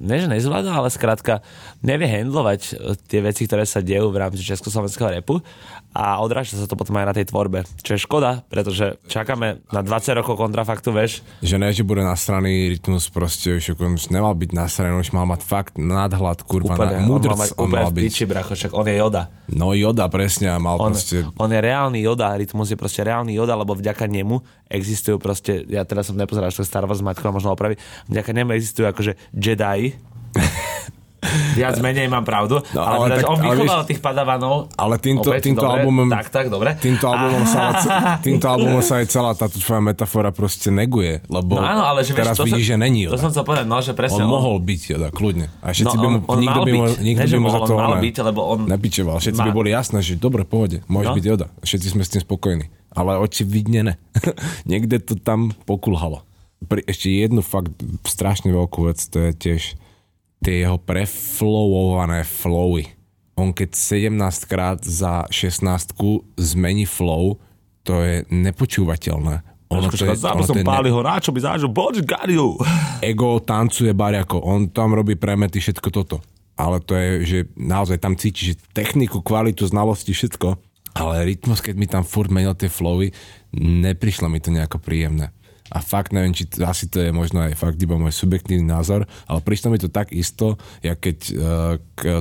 nie, že nezvláda, ale skrátka nevie handlovať tie veci, ktoré sa dejú v rámci československého rapu a odráža sa to potom aj na tej tvorbe. Čo je škoda, pretože čakáme na 20 rokov kontrafaktu, vieš. Že ne, že bude nasraný Rytmus, proste už nemal byť nasraný, už mal mať fakt nadhľad, kurva, úplne, múdrc, on mal byť. Piči, bracho, však on je Yoda. No Yoda, presne, mal on, proste... On je reálny Yoda, Rytmus je proste reálny Yoda, lebo vďaka nemu existujú proste, ja teraz som nepozeral, že to je Star Wars, Maťko možno opraví, vďaka nemu existujú akože Jedi. Viac menej mám pravdu. No, ale tak, on vychoval tých padavanov. Ale týmto albumom... Tak, dobre. Týmto albumom sa aj celá táto tvoja metafora proste neguje, lebo no, áno, ale, že teraz vidíš, že není Yoda. To som sa povedal, no, že presne... On mohol byť Yoda, kľudne. A všetci by mu za to... On mal byť, lebo on... Nepičoval. Všetci by boli jasné, že dobre, pohode, môžeš byť Yoda. Všetci sme s tým spokojní. Ale očividne ne. Niekde to tam pokulhalo. Ešte jednu fakt strašne veľkú vec, to je tiež tie jeho preflowované flowy. On keď 17 krát za 16 zmení flow, to je nepočúvateľné. Zápasom páli ho ráčo, by zážil, boč, gariu. Ego tancuje bariako, on tam robí premety, všetko toto. Ale to je, že naozaj tam cíti, že techniku, kvalitu, znalosti, všetko. Ale Rytmus, keď mi tam furt menil tie flowy, neprišlo mi to nejako príjemné. A fakt neviem, či asi to je možno aj fakt iba môj subjektívny názor, ale prišlo mi to tak isto, jak keď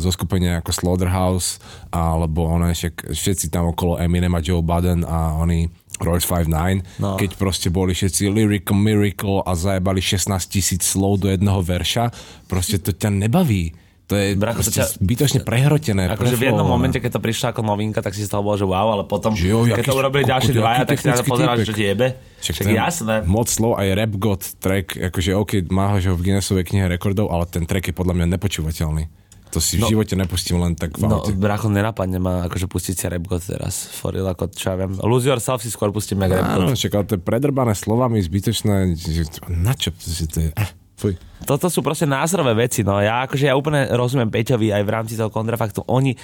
zo skupenia ako Slaughterhouse alebo ono všetci tam okolo Eminem a Joe Budden a oni Royce 5'9, no. Keď proste boli všetci Lyrical Miracle a zajebali 16,000 slov do jedného verša, proste to ťa nebaví. To je zbytočne prehrotené. Akože v jednom momente, keď to prišla ako novinka, tak si z toho bol, že wow, ale potom, keď to urobili ďalší dvaja, tak si na to pozeral, že jebe. Však jasné. Moc slov aj rap god track, akože OK, má ho v Guinnessovej knihe rekordov, ale ten track je podľa mňa nepočúvateľný. To si v živote nepustím len tak v aute. No, brácho, nenapadne ma akože pustiť si rap god teraz. Foril ako, čo ja viem. Lose Yourself si skôr pustíme jak rap god. Áno, čakal, to je predrbané slovami, zbytočné. Na čo to je? Fuj. Toto sú proste názorové veci, no. Ja úplne rozumiem Peťovi aj v rámci toho kontrafaktu. Oni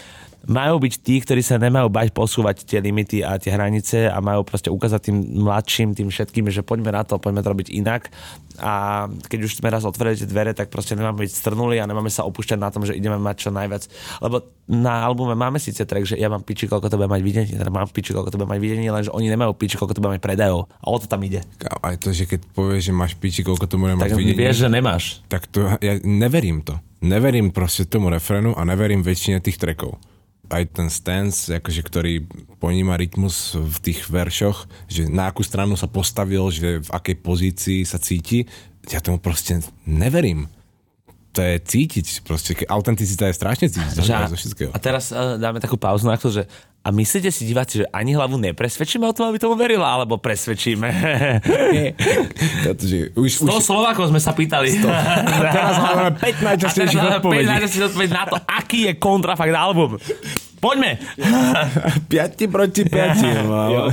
majú byť tí, ktorí sa nemajú bať posúvať tie limity a tie hranice a majú proste ukázať tým mladším, tým všetkým, že poďme na to, poďme to robiť inak. A keď už sme raz otvorili tie dvere, tak proste nemáme byť strnuli a nemáme sa opúšťať na tom, že ideme mať čo najviac. Lebo na albume máme síce track, že ja mám piči, koľko to bude mať videnie, teda mám piči, koľko to bude mať videnie, lenže oni nemajú piči, koľko to bude mať predajov. A o to tam ide. Aj to, že keď povieš, že máš piči, koľko to bude mať videnie, že nemáš. Tak to, ja neverím to. Neverím proste tomu refrénu a neverím väčšine tých trackov. Aj ten stance, akože, ktorý poníma Rytmus v tých veršoch, že na akú stranu sa postavil, že v akej pozícii sa cíti, ja tomu proste neverím. To je cítiť proste, autenticita je strašne cítiť zo všetkého. A teraz dáme takú pauzu na to, že a myslíte si, diváci, že ani hlavu nepresvedčíme o tom, aby tomu verila, alebo presvedčíme? Z toho Slovákov sme sa pýtali. Teraz máme 5 najčastejších odpovedí. 5 najčastejších odpovedí na to, aký je kontrafakt album. Poďme! 5-5 Ja ale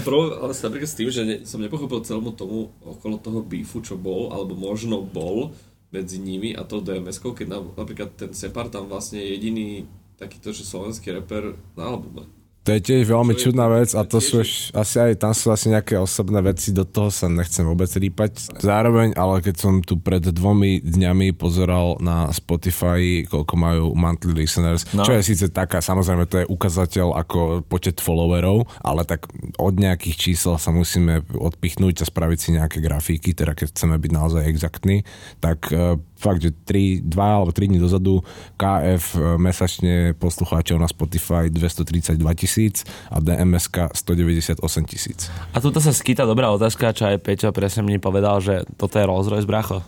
sa napríklad s tým, že som nepochopil celému tomu okolo toho beefu, čo bol, alebo možno bol medzi nimi a to DMS-kou, keď napríklad ten Separ tam vlastne jediný takýto, že slovenský reper na albume. To je tiež veľmi čudná vec a to sú asi aj, tam sú asi nejaké osobné veci, do toho sa nechcem vôbec rýpať. Zároveň, ale keď som tu pred 2 dňami pozeral na Spotify, koľko majú monthly listeners, no. Čo je síce taká, samozrejme to je ukazateľ ako počet followerov, ale tak od nejakých čísel sa musíme odpichnúť a spraviť si nejaké grafíky, teda keď chceme byť naozaj exaktní, tak fakt, že 2 alebo 3 dní dozadu KF mesačne poslucháčov na Spotify 232 000 a DMS-ka 198 000. A tuto sa skýta dobrá otázka, čo aj Peťo presne mi povedal, že toto je Rolls-Royce, bracho.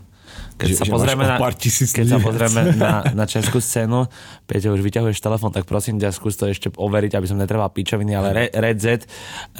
Keď sa pozrieme na českú scénu, Peťo, už vyťahuješ telefón, tak prosím ťa, skús to ešte overiť, aby som netrval pičoviny, ale Redzed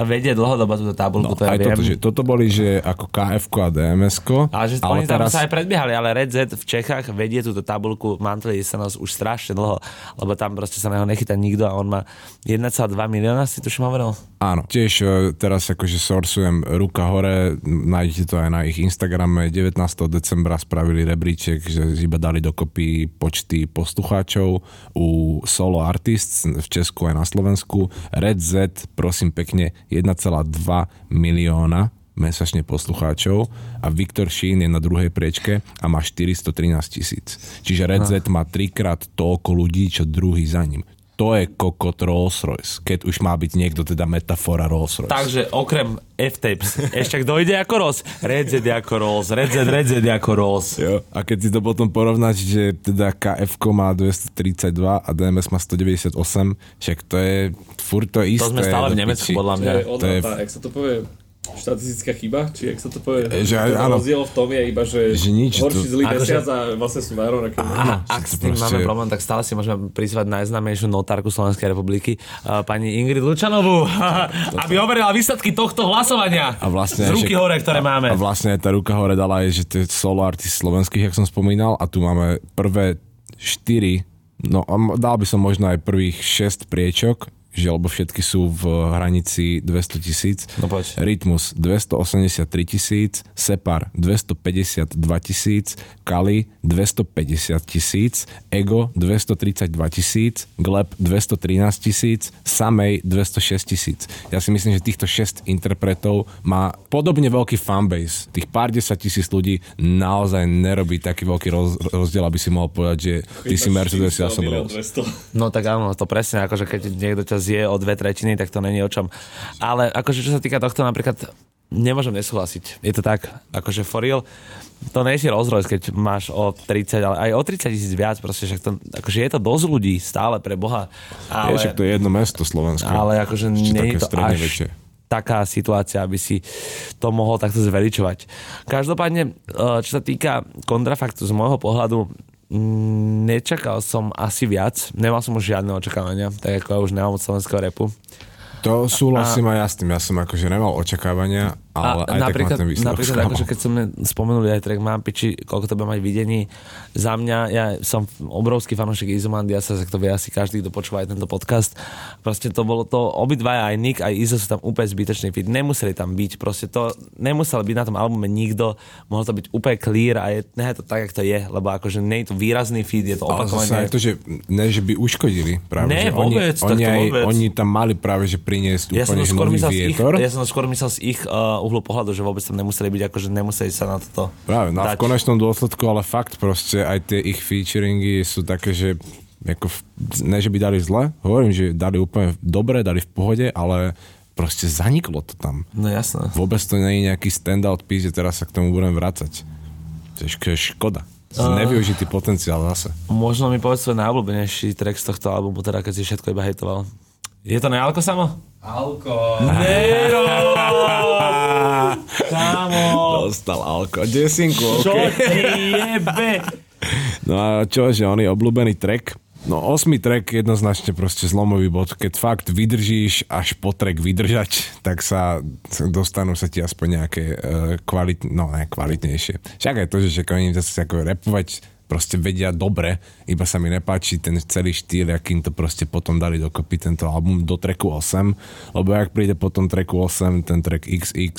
vedie dlhodobo túto tabulku, no, to je viem. Toto boli, že ako KF-ko a DMS-ko. Ale že oni teraz sa aj predbiehali, ale Redzed v Čechách vedie túto tabulku monthly listeners už strašne dlho, lebo tam proste sa na ho nechytá nikto a on má 1,2 milióna, si tuším hovoril? Áno, tiež teraz akože sorsujem ruka hore, nájdete to aj na ich Instagrame, 19. decembra spravili rebríček, že iba dali dokopy počty poslucháčov u solo artists v Česku aj na Slovensku. Redzed, prosím pekne, 1,2 milióna mesačne poslucháčov a Viktor Šín je na druhej priečke a má 413 000. Čiže Redzed má 3-krát toľko ľudí, čo druhý za ním. To je kokot Rolls-Royce, keď už má byť niekto teda metafora Rolls-Royce. Takže okrem F-tapes, ešte kto ide ako Rolls? Redzed ako Rolls, Redzed ako Rolls. Jo. A keď si to potom porovnáš, že teda KF-ko má 232 a DMS má 198, však to je furt to isté. To sme stále v Nemecku, podľa mňa. Jak sa to povie... štatistická chyba, či jak sa to povie, že rozdiel v tom je iba, že horší zlý mesiac a vlastne sú národné. Ak s tým máme problém, tak stále si môžeme prizvať najznámejšiu notárku Slovenskej republiky, pani Ingrid Lučanovú, aby overila výsledky tohto hlasovania vlastne z ruky hore, ktoré máme. A vlastne tá ruka hore dala je, že to je solo artist slovenských, jak som spomínal, a tu máme prvé 4, no dal by som možno aj prvých 6 priečok, že lebo všetky sú v hranici 200 000. No poď. Rytmus 283 000, Separ 252 000, Kali 250 000, Ego 232 000, Gleb 213 000, Samej 206 000. Ja si myslím, že týchto 6 interpretov má podobne veľký fanbase. Tých pár 10 000 ľudí naozaj nerobí taký veľký rozdiel, aby si mohol povedať, že ty si Mercedes, ja som Rolls. No tak áno, to presne, akože keď niekto ťa zje o 2/3, tak to není o čom. Ale akože čo sa týka tohto, napríklad nemôžem nesúhlasiť. Je to tak, akože for real, to nie je Rolls-Royce, keď máš o 30, ale aj o 30 000 viac, proste, však to, akože je to dosť ľudí stále pre Boha. Ale, však to je jedno mesto slovenské. Ale akože nie je to až väčšie. Taká situácia, aby si to mohol takto zveličovať. Každopádne, čo sa týka kontrafaktu, z môjho pohľadu nečakal som asi viac. Nemal som už žiadne očakávania, tak ako ja už nemám od slovenského rapu. To súhlasím aj ja s tým. Ja som akože nemal očakávania, ale aj napríklad, tak na ten výsledok. Napríklad akože keď som spomenul aj track Mám piči, koľko to bude mať videní. Za mňa, ja som obrovský fanúšik Izomandy, ja sa to vie asi každý, kto počúva aj tento podcast. Proste to bolo to, obidvaja, aj Nick, aj Izo sú tam úplne zbytečný fit. Nemuseli tam byť, proste to nemusel byť na tom albume nikto. Mohol to byť úplne clear a nechaj to tak, jak to je, lebo akože nie je to výrazný fit, je to opakovanie. Ale zase aj to, že ne, že by uškodili práve. Ne, vôbec, oni tam mali práve, že priniesť úplne nový vietor. Ja som to skôr myslel z ich uhlu pohľadu, že vôbec tam nemuseli byť, akože nemuseli sa na toto práve, no v konečnom dôsledku, ale fakt proste aj tie ich featuringy sú také, že ako, ne, že by dali zle, hovorím, že dali úplne dobre, dali v pohode, ale proste zaniklo to tam. No jasné. Vôbec to nie je nejaký stand-out piece, že teraz sa k tomu budem vracať. To je škoda. Nevyužitý potenciál zase. Možno mi povedz svoj najobľúbenejší track z tohto albumu, teda keď si všetko iba hejtoval. Je to nealko samo? Alko. Nero! Samo! Dostal alko. Desinku, okej. Okay. Čo ti jebe? No a čo, že on je obľúbený track? No 8. track jednoznačne proste zlomový bod. Keď fakt vydržíš až po track vydržať, tak sa dostanú sa ti aspoň nejaké kvalitnejšie. Však aj to, že oni zase ako rapovať proste vedia dobre, iba sa mi nepáči ten celý štýl, akým to proste potom dali dokopy tento album do tracku 8, lebo ak príde potom tracku 8, ten track XX,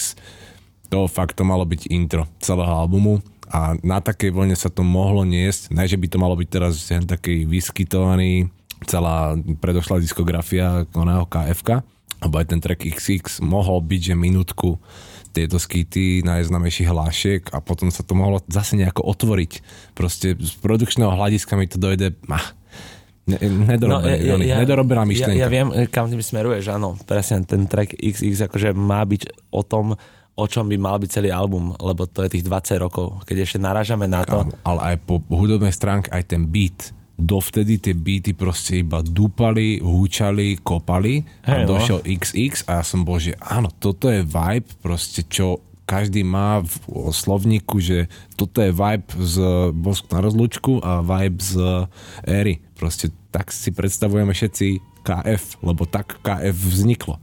to fakt to malo byť intro celého albumu a na takej vlne sa to mohlo niesť, ne že by to malo byť teraz taký vyskytovaný, celá predošla diskografia oného KFK, lebo aj ten track XX mohol byť, že minútku tieto skity najznámejších hlášiek a potom sa to mohlo zase nejako otvoriť. Proste z produkčného hľadiska mi to dojde nedorobená myšlenka. Ja viem, kam ty smeruješ, áno. Presne ten track XX akože má byť o tom, o čom by mal byť celý album, lebo to je tých 20 rokov, keď ešte narážame na to. Ale aj po hudobnej stránke, aj ten beat. Dovtedy tie beaty proste iba dúpali, húčali, kopali a došiel XX a ja som bol, že áno, toto je vibe proste, čo každý má v slovníku, že toto je vibe z Bosk na rozlúčku a vibe z éry. Proste tak si predstavujeme všetci KF, lebo tak KF vzniklo.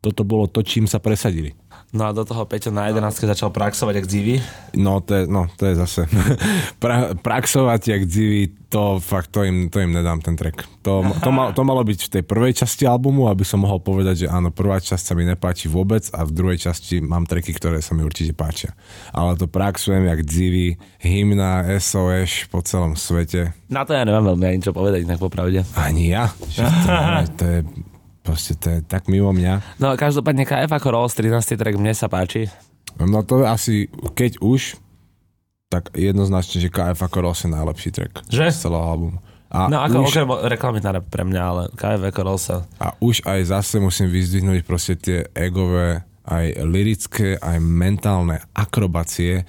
Toto bolo to, čím sa presadili. No a do toho Peťo na 11 začal praxovať jak dzivý. No to je zase praxovať jak dzivý, to fakt to im nedám ten track. To malo byť v tej prvej časti albumu, aby som mohol povedať, že áno, prvá časť sa mi nepáči vôbec a v druhej časti mám tracky, ktoré sa mi určite páčia. Ale to praxujem jak dzivý, hymna SOS po celom svete. Na to ja nemám veľmi ani čo povedať, inak popravde. Ani ja. To je proste to je tak mimo mňa. No každopádne KF ako Rolls 13. track mne sa páči. No to asi, keď už, tak jednoznačne, že KF ako Rolls je najlepší track. Že? Z celého albumu. A no ako okrem reklamy pre mňa, ale KF ako Rolls sa... A už aj zase musím vyzdvihnúť proste tie egové, aj lyrické, aj mentálne akrobácie.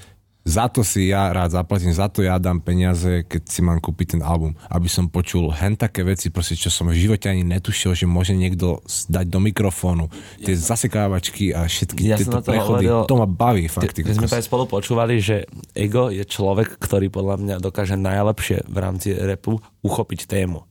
Za to si ja rád zaplatím, za to ja dám peniaze, keď si mám kúpiť ten album, aby som počul hen také veci, proste, čo som v živote ani netušil, že môže niekto dať do mikrofónu, tie zasekávačky a všetky tieto prechody, to ma baví fakt. My sme aj spolu počúvali, že Ego je človek, ktorý podľa mňa dokáže najlepšie v rámci rapu uchopiť tému.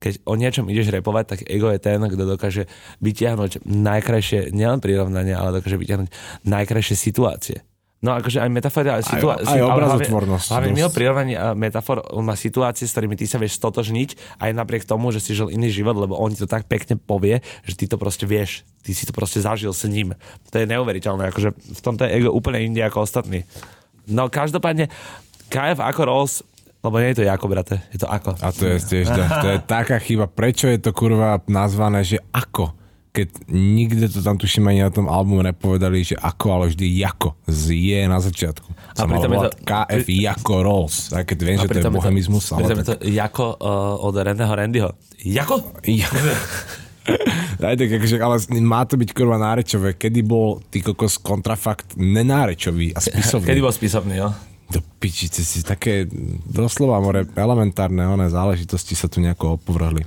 Keď o niečom ideš repovať, tak Ego je ten, kto dokáže vytiahnuť najkrajšie, nielen prirovnania, ale dokáže vytiahnuť najkrajšie situácie. No akože aj metafora, aj obrazotvornosť. Hlavne mimo prirovnaní a metafor, on má situácie, s ktorými ty sa vieš stotožniť, aj napriek tomu, že si žil iný život, lebo on ti to tak pekne povie, že ty to proste vieš, ty si to proste zažil s ním. To je neuveriteľné, akože v tomto je Ego úplne iný ako ostatní. No každopádne, KF ako Rolls, lebo nie je to ako, brate, je to ako. A to je tiež, to je taká chyba, prečo je to kurva nazvané, že ako? Keď nikde to tam tuším ani na tom albumu nepovedali, že ako, ale vždy jako. Je na začiatku. A pritom je to... KF jako Rolls. Aj keď viem, že to je bohemizmus. Pritom je to jako od Randyho Randyho. Jako? Ale má to byť kurva nárečové. Kedy bol ty kokos kontrafakt nenárečový a spisovný? Kedy bol spisovný, jo? Do pičice si také doslova more elementárne záležitosti sa tu nejako opovrhli.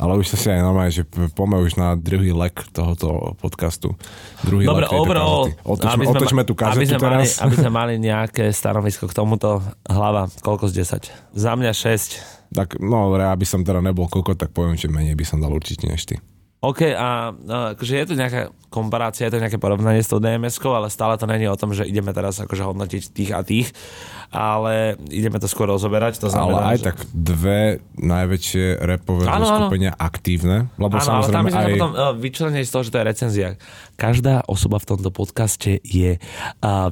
Ale už sa si aj normálne, že poďme už na druhý lek tohoto podcastu. Dobre, overall. Otočme tú kazetu teraz. Aby sme mali nejaké stanovisko k tomuto. Hlava, koľko z 10? Za mňa 6. Tak, no, aby som teda nebol kokot, tak poviem, že menej by som dal určite než ty. OK, a akože je to nejaká komparácia, je to nejaké porovnanie s tou DMS-kou, ale stále to není o tom, že ideme teraz akože hodnotiť tých a tých, ale ideme to skôr rozoberať. To znamená, ale aj že... tak dve najväčšie rapové skupenia aktívne. Lebo áno, samozrejme, ale tam by sme aj... potom vyčlenili z toho, že to je recenzia. Každá osoba v tomto podcaste je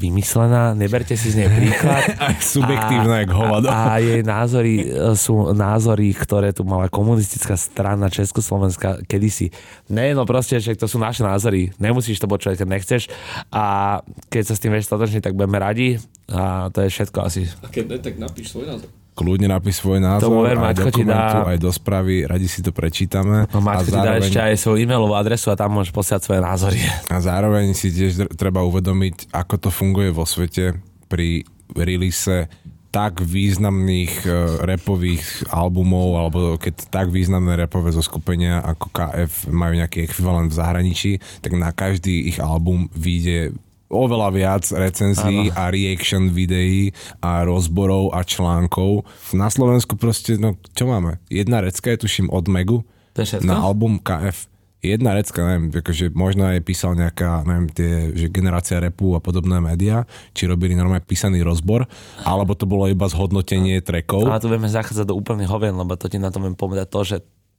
vymyslená, neberte si z nej príklad. Subjektívna jak hovado. A jej názory sú názory, ktoré tu mala komunistická strana Československa kedysi. Ne, no proste, že to sú naše názory. Nemusíš to počúvať, keď nechceš. A keď sa s tým vieš statočne, tak budeme radi. A to je všetko asi. A keď ne, tak napíš svoj názor. Kľudne napíš svoj názor. Tomu ver, Maťko ti dá. Aj do správy, radi si to prečítame. No, Maťko ti dá ešte aj svoju e-mailovú adresu a tam môžeš posiať svoje názory. A zároveň si tiež treba uvedomiť, ako to funguje vo svete pri release tak významných rapových albumov, alebo keď tak významné rapové zoskupenia ako KF majú nejaký ekvivalent v zahraničí, tak na každý ich album vyjde oveľa viac recenzií a reaction videí a rozborov a článkov. Na Slovensku proste, no čo máme? Jedna recka je tuším od Megu na album KF. jedna recka, neviem, akože možno aj písal nejaká, neviem, tie, že generácia rapu a podobné médiá, či robili normálne písaný rozbor, alebo to bolo iba zhodnotenie trackov. Ale tu vieme zachádzať do úplných hovien, lebo to ti na tom viem povedať to, že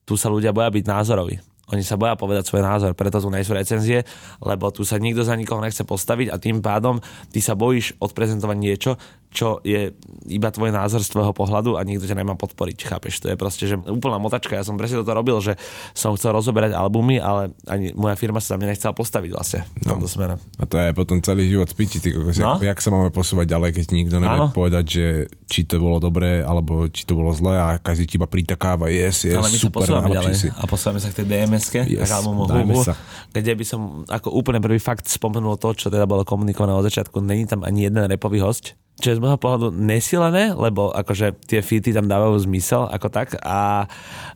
tu sa ľudia boja byť názoroví. Oni sa boja povedať svoj názor, preto tu nejsú recenzie, lebo tu sa nikto za nikoho nechce postaviť a tým pádom ty sa bojíš odprezentovať niečo, čo je iba tvoj názor z tvojho pohľadu a nikto ťa nemá podporiť, chápeš? To je proste, že úplná motačka. Ja som presne toto robil, že som chcel rozoberať albumy, ale ani moja firma sa za mňa nechcela postaviť vlastne v tomto smere. A to je potom celý život spíči, ty kokos. No? Jak sa máme posúvať ďalej, keď nikto nevie povedať, že či to bolo dobré, alebo či to bolo zlé a každý ti iba pritakáva, yes, ale my super, sa posúvame si. A posúvame sa k tej DMS-ke, yes, hubu, kde by som ako úplne prvý fakt spomenul to, čo teda bolo komunikované od začiatku. Není tam ani jeden rapový hosť. Čo je z môjho pohľadu nesilené, lebo akože tie feety tam dávajú zmysel ako tak a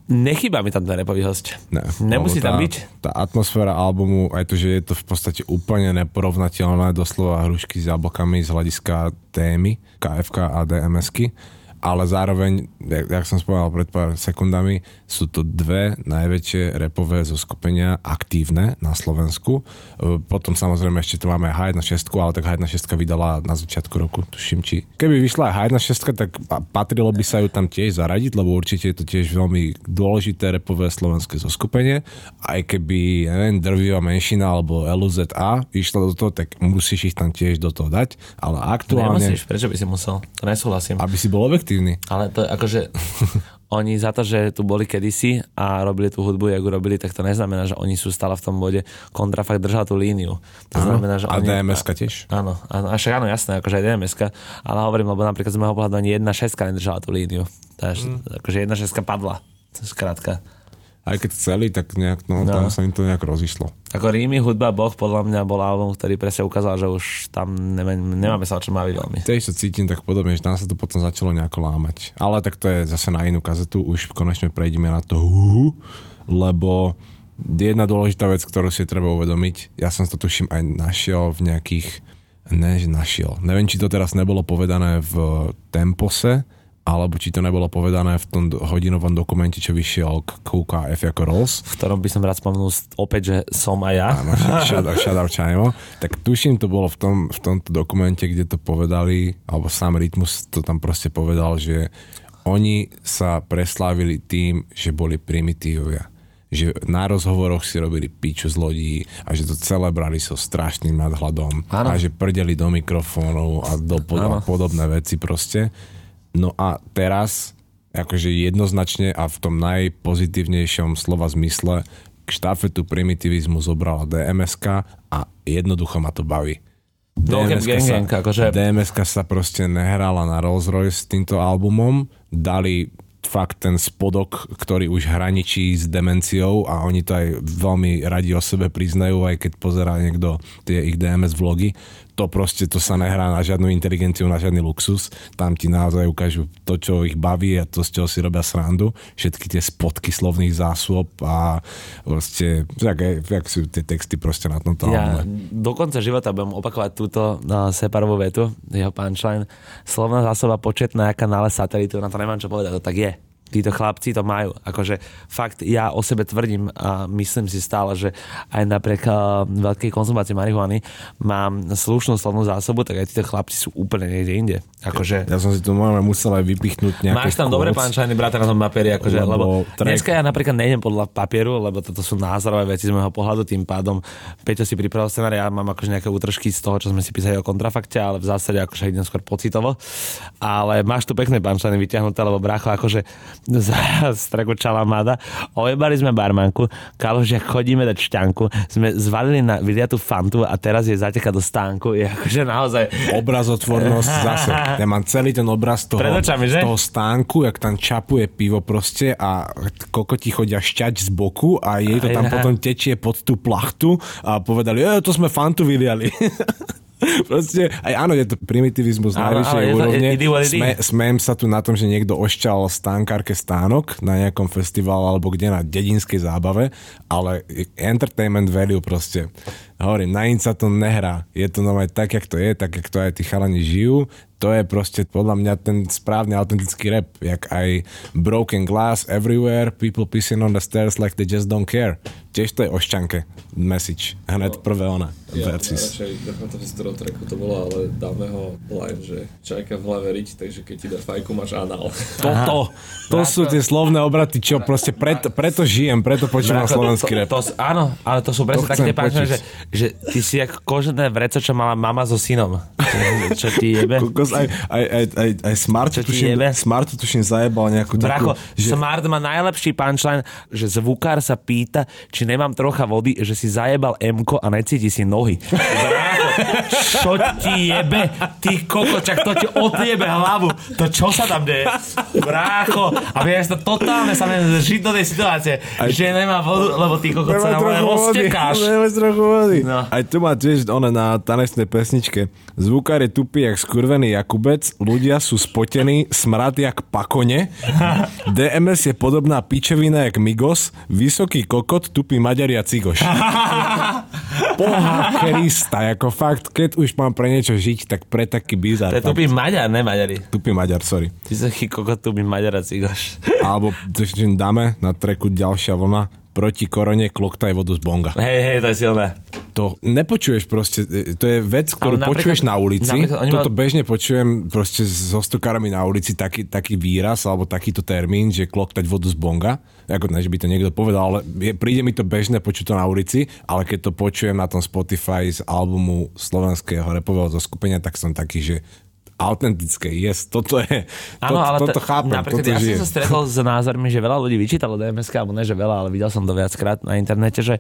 nechýba mi tam ten rapový host. Ne, nemusí tam byť. Tá atmosféra albumu, aj to, že je to v podstate úplne neporovnateľné, doslova hrušky s jablkami z hľadiska témy, KFK a DMSky, ale zároveň, jak som spomenal pred pár sekundami, sú to dve najväčšie rapové zoskupenia aktívne na Slovensku. Potom samozrejme ešte tu máme H1 šestku, ale tak H1 šestka vydala na začiatku roku, tuším či. Keby vyšla aj H1 šestka, tak patrilo by sa ju tam tiež zaradiť, lebo určite je to tiež veľmi dôležité rapové slovenské zoskupenie. Aj keby, neviem, Drvivá menšina alebo LUZA išla do toho, tak musíš ich tam tiež do toho dať, ale aktuálne... Nemusíš, prečo by si musel? To nesúhlasím. Aby si bol objektívny. Ale to akože oni za to, že tu boli kedysi a robili tú hudbu, jak ju robili, tak to neznamená, že oni sú stále v tom bode. Kontrafakt držal tú líniu. To áno, znamená, že a oni, DMS-ka tiež. Áno, a však áno, jasné, akože aj DMS-ka. Ale hovorím, lebo napríklad z môjho pohľadu ani 1.6 nedržala tú líniu. Takže 1.6 padla. Skrátka. Aj keď celý, tak nejak, tam sa im to nejak rozišlo. Ako Rímy, hudba, Boh, podľa mňa bol album, ktorý presne ukázal, že už tam nemáme sa o čom baviť veľmi. Tež sa cítim tak podobne, že tam sa to potom začalo nejako lámať. Ale tak to je zase na inú kazetu, už konečne prejdeme na to lebo jedna dôležitá vec, ktorú si treba uvedomiť, ja som to tuším aj našiel v nejakých, neviem, či to teraz nebolo povedané v Tempose, alebo či to nebolo povedané v tom hodinovom dokumente, čo vyšiel KKF ako Rolls. V ktorom by som rád spomenul opäť, že som aj ja. Áno, šadar Čajmo. Tak tuším, to bolo v tomto dokumente, kde to povedali, alebo sám Rytmus to tam proste povedal, že oni sa preslávili tým, že boli primitívovia. Že na rozhovoroch si robili piču z lodí a že to celé brali so strašným nadhľadom. Áno. A že prdeli do mikrofónov a do podobné veci proste. No a teraz, akože jednoznačne a v tom najpozitívnejšom slova zmysle, k štafetu primitivizmu zobrala DMS-ka a jednoducho ma to baví. DMS-ka sa proste nehrala na Rolls-Royce s týmto albumom, dali fakt ten spodok, ktorý už hraničí s demenciou a oni to aj veľmi radi o sebe priznajú, aj keď pozerá niekto tie ich DMS vlogy. To proste, to sa nehrá na žiadnu inteligenciu, na žiadny luxus. Tam ti naozaj ukážu to, čo ich baví a to, z čoho si robia srandu. Všetky tie spotky slovných zásôb a proste, jak sú tie texty proste na tomto albume. Ja do konca života budem opakovať túto Separovú vetu, jeho punchline. Slovná zásoba početná, aká na satelitu, na to nemám čo povedať, to tak je. Títo chlapci to majú. Akože fakt ja o sebe tvrdím a myslím si stále, že aj napriek veľkej konzumácii marihuany mám slušnú slovnú zásobu, tak aj títo chlapci sú úplne niekde inde. Akože... Ja som si to musel aj vypichnúť nejaké... Máš tam dobre pančajný brata na tom papieri, akože, lebo dneska ja napríklad nejdem podľa papieru, lebo toto sú názorové veci z môjho pohľadu, tým pádom Peťo si pripravil scenár, ja mám akože nejaké útržky z toho, čo sme si písali o kontrafakte, ale v zásade akože idem skôr pocitovo. Ale máš tu pekné pančajny vyťahnuté, lebo brácho akože z traku Čalamáda. Ojebali sme barmanku, Kalužiak, chodíme dať šťanku, sme zvalili na vyliatú fantu a teraz je zateká do stánku. Je akože naozaj... Obrazotvornosť zase. Ja mám celý ten obraz toho stánku, jak tam čapuje pivo proste a kokoti chodia šťať z boku a jej to tam potom tečie pod tú plachtu a povedali, to sme fantu vyliali. Proste, aj áno, je to primitivizmus na najvyššej úrovne. Smejem sa tu na tom, že niekto ošťal stánkárke stánok na nejakom festivale alebo kde na dedinskej zábave, ale entertainment value proste. Hovorím, na inca to nehrá. Je to normálne tak, jak to je, tak, jak to aj tí chalani žijú. To je proste podľa mňa ten správny autentický rap, jak aj Broken Glass, Everywhere, People Pissing on the Stairs like they just don't care. Tiež to je o šťanke message. Hned prvé ona. Ja nechám to z toho tracku to bolo, ale dáme ho line, že čajka v hlave riť, takže keď ti dá fajku, máš anál. Toto! To sú tie slovné obraty, čo proste preto žijem, preto počúvam slovenský rap. Áno, ale to sú presne také páčne, že ty si jak kožené vreco, čo mala mama so synom. Čo ti jebe? Kokos, aj Smart tuším zajebal nejakú takú... Smart má najlepší punchline, že zvukár sa pýta, či nemám trocha vody, že si zajebal M-ko a necíti si nohy. Brácho, čo ti jebe? Ty kokočak, to ti odjebe hlavu. To čo sa tam deje? Brácho. A vieš, to totálne sa mene žiť do tej situácie, že nemá vodu, lebo ty kokot sa nám roztekáš. Nemáš trochu vody. No. Aj tu má tiež ona na tanečnej pesničke. Zvukár je tupý jak skurvený Jakubec, ľudia sú spotení, smrad jak pakone. DMS je podobná pičevina jak Migos, vysoký kokot, tupý Maďari a Cigoš. Boha Krista, ako fakt, keď už mám pre niečo žiť, tak pre taký bizár. To je tupý Maďar, ne Maďari? Tupý Maďar, sorry. Ty sa chyko, tupý Maďar a Cigoš. Alebo dáme na tracku Ďalšia vlna. Proti korone kloktaj vodu z bonga. Hej, to je silné. To nepočuješ proste, to je vec, ktorú počuješ na ulici. Toto bežne počujem proste s hostokármi na ulici taký výraz alebo takýto termín, že kloktať vodu z bonga. Ako než by to niekto povedal, ale príde mi to bežné počuť to na ulici, ale keď to počujem na tom Spotify z albumu slovenského rapového zoskupenia, tak som taký, že autentické, yes, toto je. Áno, ale toto chápem, toto ja žije. Ja som sa stretol s názormi, že veľa ľudí vyčítalo DMS-ka, alebo ne, že veľa, ale videl som to viackrát na internete, že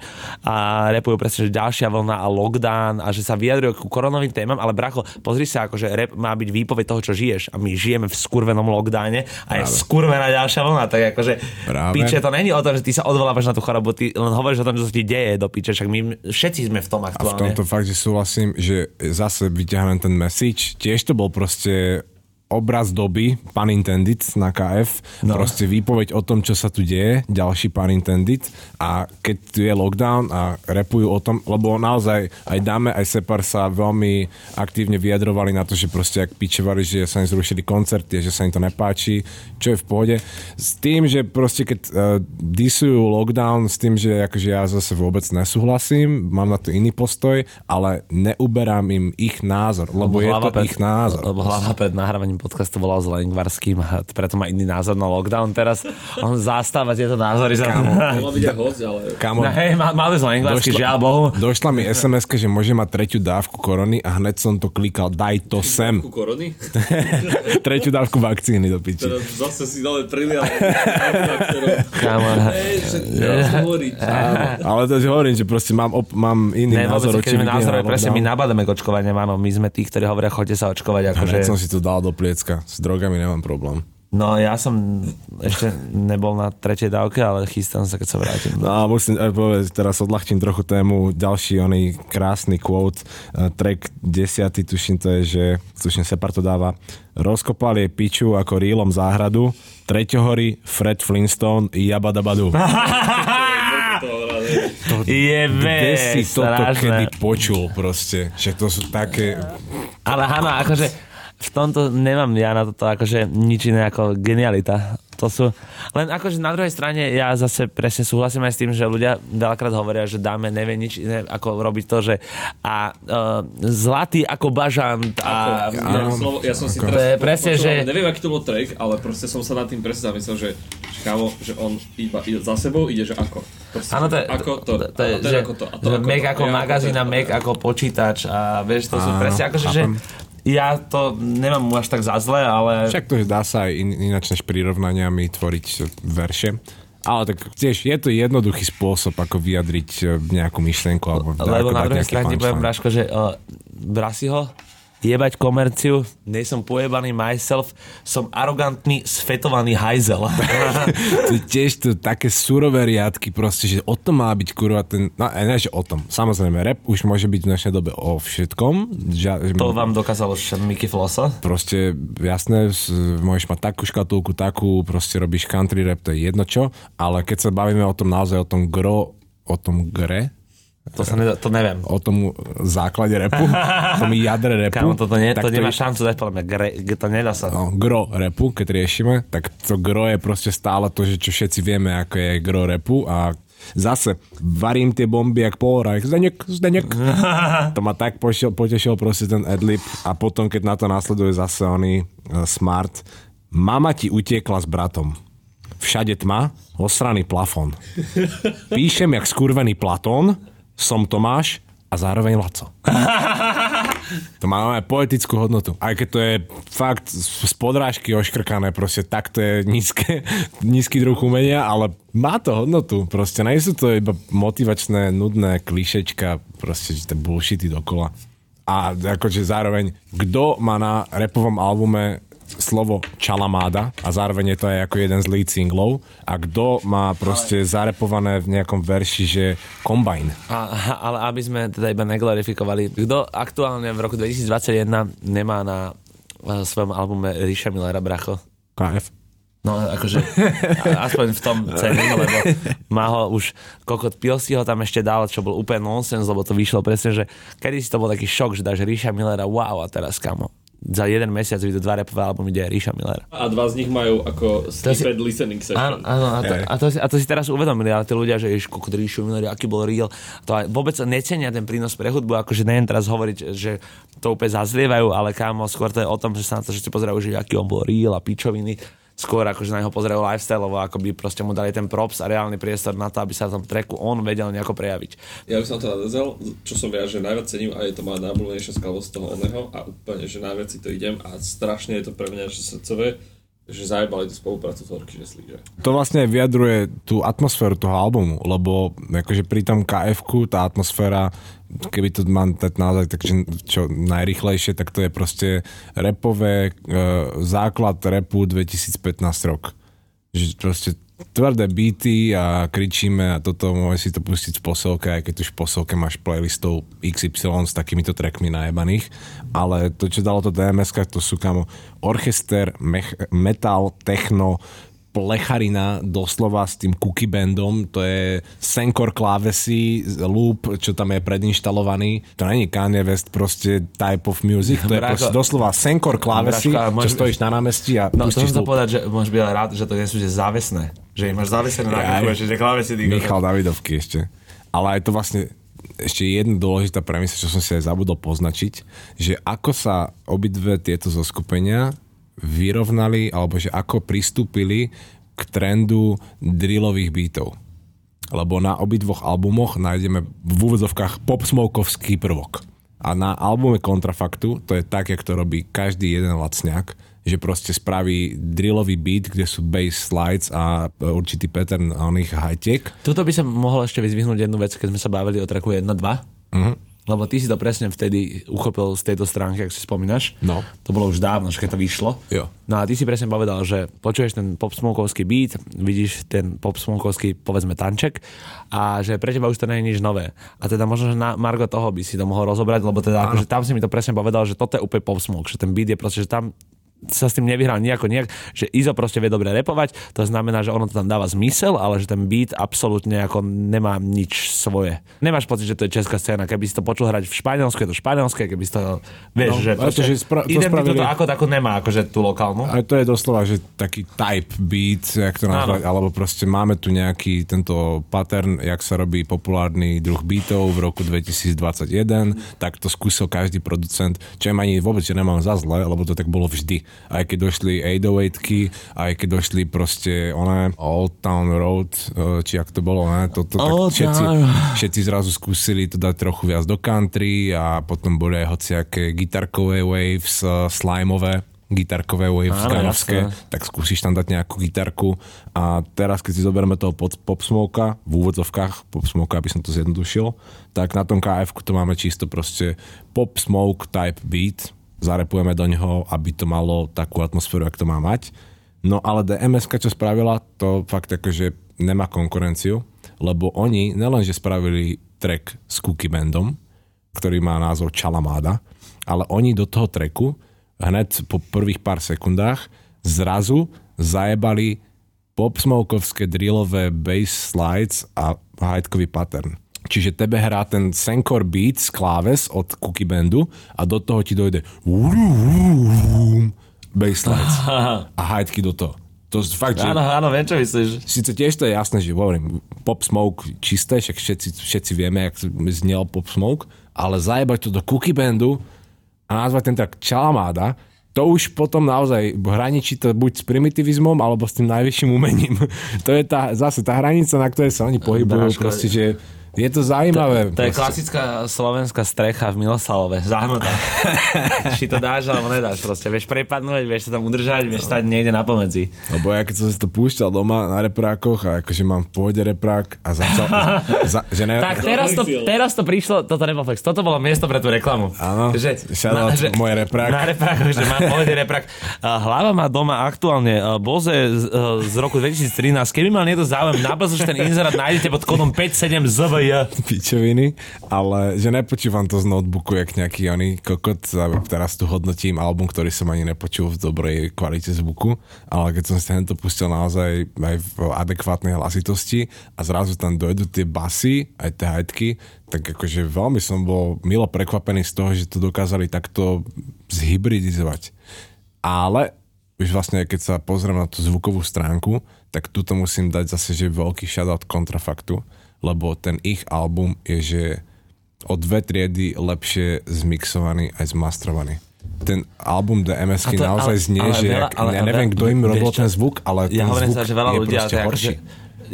rapujú presne, že ďalšia vlna a lockdown a že sa vyjadrujú ku koronovým témam, ale bracho, pozri sa, akože rap má byť výpoveď toho, čo žiješ a my žijeme v skurvenom lockdowne a je skurvená ďalšia vlna, tak akože piče, to není o tom, že ty sa odvolávaš na tú chorobu, ty len hovoríš o tom, čo sa ti deje do piče, však my všetci sme v tom aktuálne. A v tomto fakt, že súhlasím, že zase vyťahnem ten message, tiež to bol proste obraz doby, pun intended, na KF, proste výpoveď o tom, čo sa tu deje, ďalší pun intended a keď tu je lockdown a rapujú o tom, lebo naozaj aj Dame, aj Separ sa veľmi aktívne vyjadrovali na to, že proste jak pičevali, že sa im zrušili koncerty, že sa im to nepáči, čo je v pohode. S tým, že proste keď disujú lockdown, s tým, že akože ja zase vôbec nesúhlasím, mám na to iný postoj, ale neuberám im ich názor, lebo je to ich názor. Lebo hlava pred nahrávaním podcast to volal s Lengvarským a preto má iný názor na lockdown. Teraz on zastáva tieto názory. Kamo, máme z Lengvarský, žiaľ Bohu. Došla mi SMS-ka, že môže mať tretiu dávku korony a hneď som to klikal, daj to sem. Tretiu dávku korony? Tretiu dávku vakcíny do piči. Teraz zase si dali triliard. Kamo. Ale to hovorím, že proste mám iný názor. Keď mi názor je presne, my nabádame k očkovaniu, my sme tí, ktorí hovoria, choďte sa očkovať. Hneď som si to dal do pliecka. S drogami nemám problém. No, ja som ešte nebol na tretej dávke, ale chystám sa, keď sa vrátim. No a musím aj povedať, teraz odľahčím trochu tému. Ďalší oný krásny quote, track 10, tuším to je, že Separ to dáva. Rozkopali je piču ako rílom záhradu, Treťohory, Fred Flintstone, jabadabadu. Kde si toto kedy počul proste? Že to sú také... Ale Hanna, akože... V tomto nemám ja na toto akože nič iné ako genialita. To sú... Len akože na druhej strane ja zase presne súhlasím aj s tým, že ľudia veľakrát hovoria, že dáme nevie nič iné ako robiť to, že a zlatý ako bažant a... Ja som si teraz... Presne, že... Neviem, aký to bol track, ale proste som sa nad tým presne zamyslel, že kámo, že on iba ide za sebou, ide, že ako. Áno, to je... Ako to, Mac ako magazín a Mac ako počítač a vieš, to sú presne akože, že... Ja to nemám až tak za zle, ale... Však to, že dá sa aj ináč než prirovnaniami tvoriť verše. Ale tak tiež je to jednoduchý spôsob, ako vyjadriť nejakú myšlienku. Alebo lebo na druhej strane poviem, Braško, že Brasiho, jebať komerciu, nejsom pojebaný myself, som arogantný, sfetovaný hajzel. To tiež to také surové riadky proste, že o tom má byť kurva ten, no ne, že o tom. Samozrejme, rap už môže byť v dnešnej dobe o všetkom. To vám dokázalo Micky Flosa? Proste, jasné, môžeš mať takú škatulku, takú, proste robíš country rap, to je jedno čo, ale keď sa bavíme o tom naozaj, o tom gre, To neviem. O tomu základe repu? O tom jadre repu? Kámo, to nemá šancu dať, podľa mňa. To nedá sa. No, gro repu, keď riešime, tak to gro je proste stále to, že čo všetci vieme, ako je gro repu a zase varím tie bomby jak polorajk. Zdenek. To ma tak potešil proste ten adlib a potom, keď na to následuje zase oný smart. Mama ti utiekla s bratom. Všade tma, osraný plafón. Píšem jak skurvený Platón. Som Tomáš a zároveň Laco. To má aj poetickú hodnotu. Aj keď to je fakt z podrážky oškrkané, proste takto je nízky druh umenia, ale má to hodnotu. Proste nie sú to iba motivačné, nudné klišečka, proste tie bullshity dokola. A akože zároveň, kto má na rapovom albume slovo čalamáda a zároveň je to aj ako jeden z lead singlov a kto má proste zarepované v nejakom verši, že Combine. Ale aby sme teda iba neglorifikovali, kto aktuálne v roku 2021 nemá na svojom albume Ríša Millera, bracho? KF. No akože, aspoň v tom cene, lebo má ho už kokot Pilsio tam ešte dal, čo bol úplne nonsense, lebo to vyšlo presne, že kedysi to bol taký šok, že dáš Ríša Millera, wow, a teraz kamo. Za jeden mesiac vyjde dva rapové albumy, kde je Ríša Miller. A dva z nich majú ako stupid listening session. Áno, a to si teraz uvedomili, ale tí ľudia, že ješko, kod Ríšu Miller, aký bol real. To aj vôbec necenia ten prínos pre hudbu, akože neviem teraz hovoriť, že to úplne zazlievajú, ale kámo, skôr to je o tom, že sa na to všetci pozerajú, že aký on bol real a pičoviny. Skôr akože na neho pozerajú lifestyleovo, ako by proste mu dali ten props a reálny priestor na to, aby sa v tom tracku on vedel nejako prejaviť. Ja už som to nadezal, čo som ja, že najviac cením a je to má najbolnejšia skladba z toho oného a úplne, že najviac si to idem a strašne je to pre mňa, že srdcové, že zajebali tú spoluprácu s Orkyžeslí, že? To vlastne vyjadruje tú atmosféru toho albumu, lebo akože pri tom KF-ku tá atmosféra, keby to mám naozaj tak, čo najrychlejšie, tak to je proste repové, základ repu 2015 rok. Že proste tvrdé beaty a kričíme a toto môžeme si to pustiť v poselke, aj keď už v poselke máš playlistov XY s takýmito trackmi najebaných, ale to, čo dalo to DMS, to sú kamo orchester, metal, techno, plecharina doslova s tým Cookie Bandom, to je senkor klávesy, loop, čo tam je predinštalovaný. To není Kanye West, proste type of music, to je proste doslova senkor klávesy, čo stojíš na námestí a pustíš loop. No, to som chcel povedať, že môžeš byť rád, že to nie sú závesné. Že máš závesené námestí, že klávesy. Michal Davidovky ešte. Ale aj to vlastne ešte jedna dôležitá premisa, čo som si aj zabudol poznačiť, že ako sa obidve tieto zoskupenia vyrovnali, alebo že ako pristúpili k trendu drillových beatov. Lebo na obidvoch albumoch nájdeme v úvodzovkách pop-smokovský prvok. A na albume Kontrafaktu, to je tak, jak to robí každý jeden lacňák, že proste spraví drillový beat, kde sú bass slides a určitý pattern oných high-tech. Tuto by som mohol ešte vyzvihnúť jednu vec, keď sme sa bavili o tracku 1.2. Lebo ty si to presne vtedy uchopil z tejto stránky, ak si spomínaš. No. To bolo už dávno, keď to vyšlo. Jo. No a ty si presne povedal, že počuješ ten pop-smokovský beat, vidíš ten pop-smokovský, povedzme, tanček a že pre teba už to nie je nič nové. A teda možno, že na margo toho by si to mohol rozobrať, lebo teda akože tam si mi to presne povedal, že toto je úplne pop-smok, že ten beat je proste, že tam sa s tým nevyhral nejak, že Izo proste vie dobre repovať, to znamená, že ono to tam dáva zmysel, ale že ten beat absolútne ako nemá nič svoje. Nemáš pocit, že to je česká scéna, keby si to počul hrať v Španielsku, je to španielské, keby si to, vieš, no, že identitu to ako tako nemá, akože tú lokálnu. Ale to je doslova, že taký type beat, jak to nazvať, alebo proste máme tu nejaký tento pattern, jak sa robí populárny druh beatov v roku 2021, tak to skúsil každý producent, čo im ani vôbec nemám za zle, lebo to tak bolo vždy. Aj keď došli 808-ky, aj keď došli proste oné Old Town Road, či ak to bolo, ne? Toto, tak všetci zrazu skúsili to dať trochu viac do country a potom boli aj hociaké gitarkové waves, slimeové gitarkové waves, kanavské, tak skúsiš tam dať nejakú gitarku a teraz, keď si zoberieme toho Popsmoka, v úvodzovkách Popsmoka, aby som to zjednodušil, tak na tom KF-ku to máme čisto proste Popsmoke type beat, zarepujeme do neho, aby to malo takú atmosféru, jak to má mať. No ale DMS-ka, čo spravila, to fakt akože nemá konkurenciu, lebo oni nelenže spravili track s Cookie Bandom, ktorý má názov Čalamáda, ale oni do toho tracku hned po prvých pár sekundách zrazu zajebali popsmokovské drillové bass slides a hajtkový pattern. Čiže tebe hrá ten Senkor beat z kláves od Cookie Bandu a do toho ti dojde basslines a hajtky do toho. To je fakt, že... Áno, viem, čo myslíš. Sice tiež to je jasné, že hovorím, Pop Smoke čisté, však všetci vieme, jak znel Pop Smoke, ale zajebať to do Cookie Bandu a nazvať ten tak Čalamáda, to už potom naozaj hraničí to buď s primitivizmom, alebo s tým najvyšším umením. To je zase tá hranica, na ktorej sa oni pohybujú. Proste, že je to zaujímavé. To je klasická slovenská strecha v Milosalove. Zahnutá. Či to dáš, alebo nedáš. Proste vieš prepadnúť, vieš sa tam udržať, vieš stať niekde napomedzi. Lebo ja keď som si to púšťal doma na reprákoch a akože mám v pôde reprák a začal... Tak teraz to prišlo, toto nebol flex, toto bolo miesto pre tú reklamu. Áno, šadal môj reprák. Na reprákoch, že mám v pôde reprák. Hlava má doma aktuálne Boze z roku 2013. Keby mal niekto záujem, na Boze ten inzerát nájdete pod kódom 57ZV. Ja. Pičoviny, ale že nepočúvam to z notebooku, jak nejaký oný kokot, teraz tu hodnotím album, ktorý som ani nepočul v dobrej kvalite zvuku, ale keď som si tento pustil naozaj aj v adekvátnej hlasitosti a zrazu tam dojdú tie basy, aj tie hajtky, tak akože veľmi som bol milo prekvapený z toho, že to dokázali takto zhybridizovať. Ale už vlastne, keď sa pozriem na tú zvukovú stránku, tak tuto musím dať zase, že veľký shoutout Kontrafaktu, lebo ten ich album je, že o dve triedy lepšie zmixovaný aj zmastrovaný. Ten album DMS-ky naozaj znie, že ja neviem, kto im robil ten zvuk, ale ten zvuk je proste horší.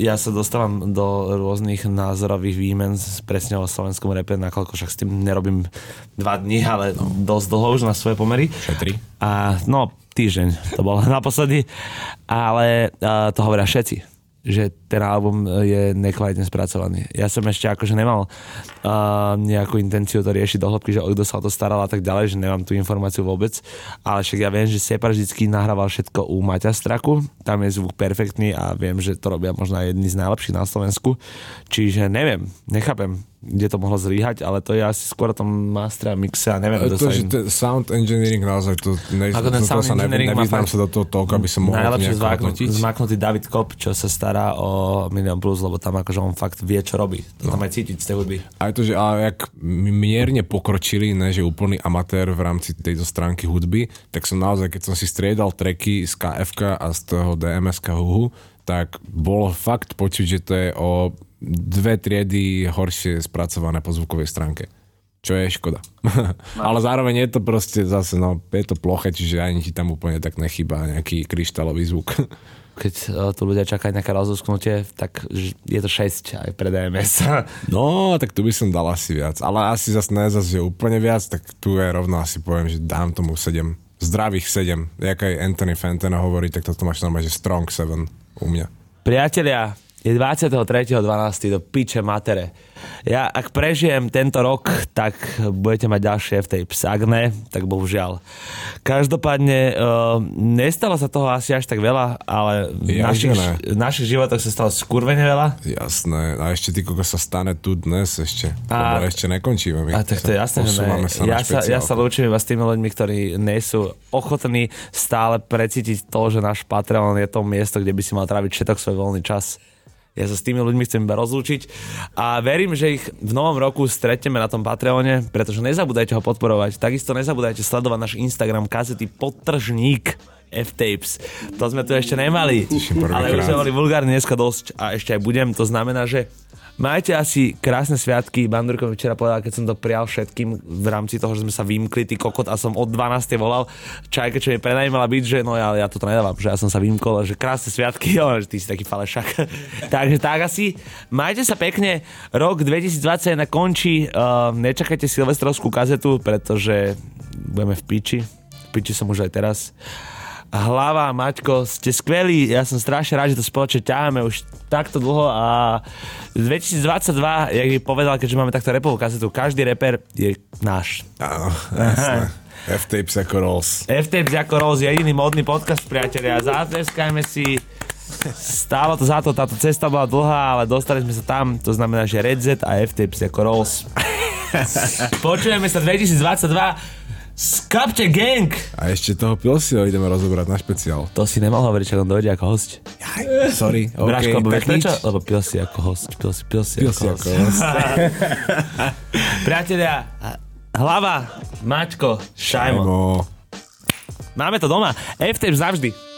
Ja sa dostávam do rôznych názorových výmen presne o slovenskom repe, nakoľko však s tým nerobím 2 dni, ale dosť dlho už na svoje pomery. 3. A no, týždeň to bol naposledy, ale to hovoria všetci, že ten album je nekvalitne spracovaný. Ja som ešte akože nemal nejakú intenciu to riešiť do hĺbky, že kto sa o to staral a tak ďalej, že nemám tú informáciu vôbec, ale však ja viem, že Separ vždycky nahrával všetko u Maťastraku, tam je zvuk perfektný a viem, že to robia možno jedni z najlepších na Slovensku, čiže neviem, nechápem, kde to mohlo zlyhať, ale to je asi skôr tam master a mixe a neviem, kto sa im... Sound engineering naozaj, nevyznám sa do toho toľko, aby som mohol nejako hodnotiť. Najlepšie zmáknutý David Kop, čo sa stará o Minion Plus, lebo tam akože on fakt vie, čo robí. To tam aj cítiť z tej hudby. Aj to, že ale jak mierne pokročili, ne, že úplný amatér v rámci tejto stránky hudby, tak som naozaj, keď som si striedal tracky z KFK a z toho DMS-ka Huhu, tak bolo fakt počuť, že to je o 2 triedy horšie spracované po zvukovej stránke. Čo je škoda. Ale zároveň je to proste zase, no, je to ploché, čiže ani ti tam úplne tak nechýba nejaký kryštálový zvuk. Keď tu ľudia čakajú nejaké rozúsknutie, tak je to 6 aj pre DMS. No, tak tu by som dal asi viac. Ale asi zase úplne viac, tak tu ja rovno asi poviem, že dám tomu 7. Zdravých 7. Jak aj Anthony Fantana hovorí, tak toto máš normálne, že strong 7 u mňa. Priatelia, je 23.12. do piče matere. Ja, ak prežijem tento rok, tak budete mať ďalšie v tej psagne, tak bohužiaľ. Každopádne, nestalo sa toho asi až tak veľa, ale v našich životoch sa stalo skurvene veľa. Jasné, a ešte ty, koľko sa stane tu dnes ešte, lebo ešte nekončíme. My. A tak to je jasné, že ne. Ja sa lúčim iba s tými ľuďmi, ktorí nie sú ochotní stále precítiť to, že náš Patreon je to miesto, kde by si mal tráviť všetok svoj voľný čas. Ja sa s tými ľuďmi chcem iba rozlúčiť a verím, že ich v novom roku stretneme na tom Patreone, pretože nezabúdajte ho podporovať. Takisto nezabúdajte sledovať náš Instagram kazety _ F-tapes. To sme tu ešte nemali, ale už sme boli vulgárne dneska dosť a ešte aj budem. To znamená, že majte asi krásne sviatky. Bandurko mi včera povedal, keď som to prial všetkým v rámci toho, že sme sa vymkli, ty kokot, a som od 12. volal Čajka, čo mi prenajímala byť, že no ja to nedávam, že ja som sa vymkol, že krásne sviatky, ale že ty si taký falešák. Takže tak asi. Majte sa pekne. Rok 2021 končí. Nečakajte silvestrovskú kazetu, pretože budeme v piči. V piči som už aj teraz. Hlava, Maťko, ste skvelí, ja som strašne rád, že to spoločne ťaháme už takto dlho a 2022, jak by povedal, keďže máme takto repovú kazetu, každý reper je náš. Áno, jasné. F-Tapes ako Rolls. F-Tapes ako Rolls je jediný modný podcast, priatelia. Zatleskajme si. Stálo to za to, táto cesta bola dlhá, ale dostali sme sa tam, to znamená, že Redzed a F-Tapes ako Rolls. Počujeme sa 2022. Skapte gang! A ešte toho Pilsio ideme rozobrať na špeciál. To si nemal hovoriť, čo on dojde ako hosť. Jaj, sorry. Bráško, okay, tak nič. Lebo Pilsio ako hosť. Pilsio ako host. Priatelia, Hlava, Maťko, Šajmo. Máme to doma. F-tape zavždy.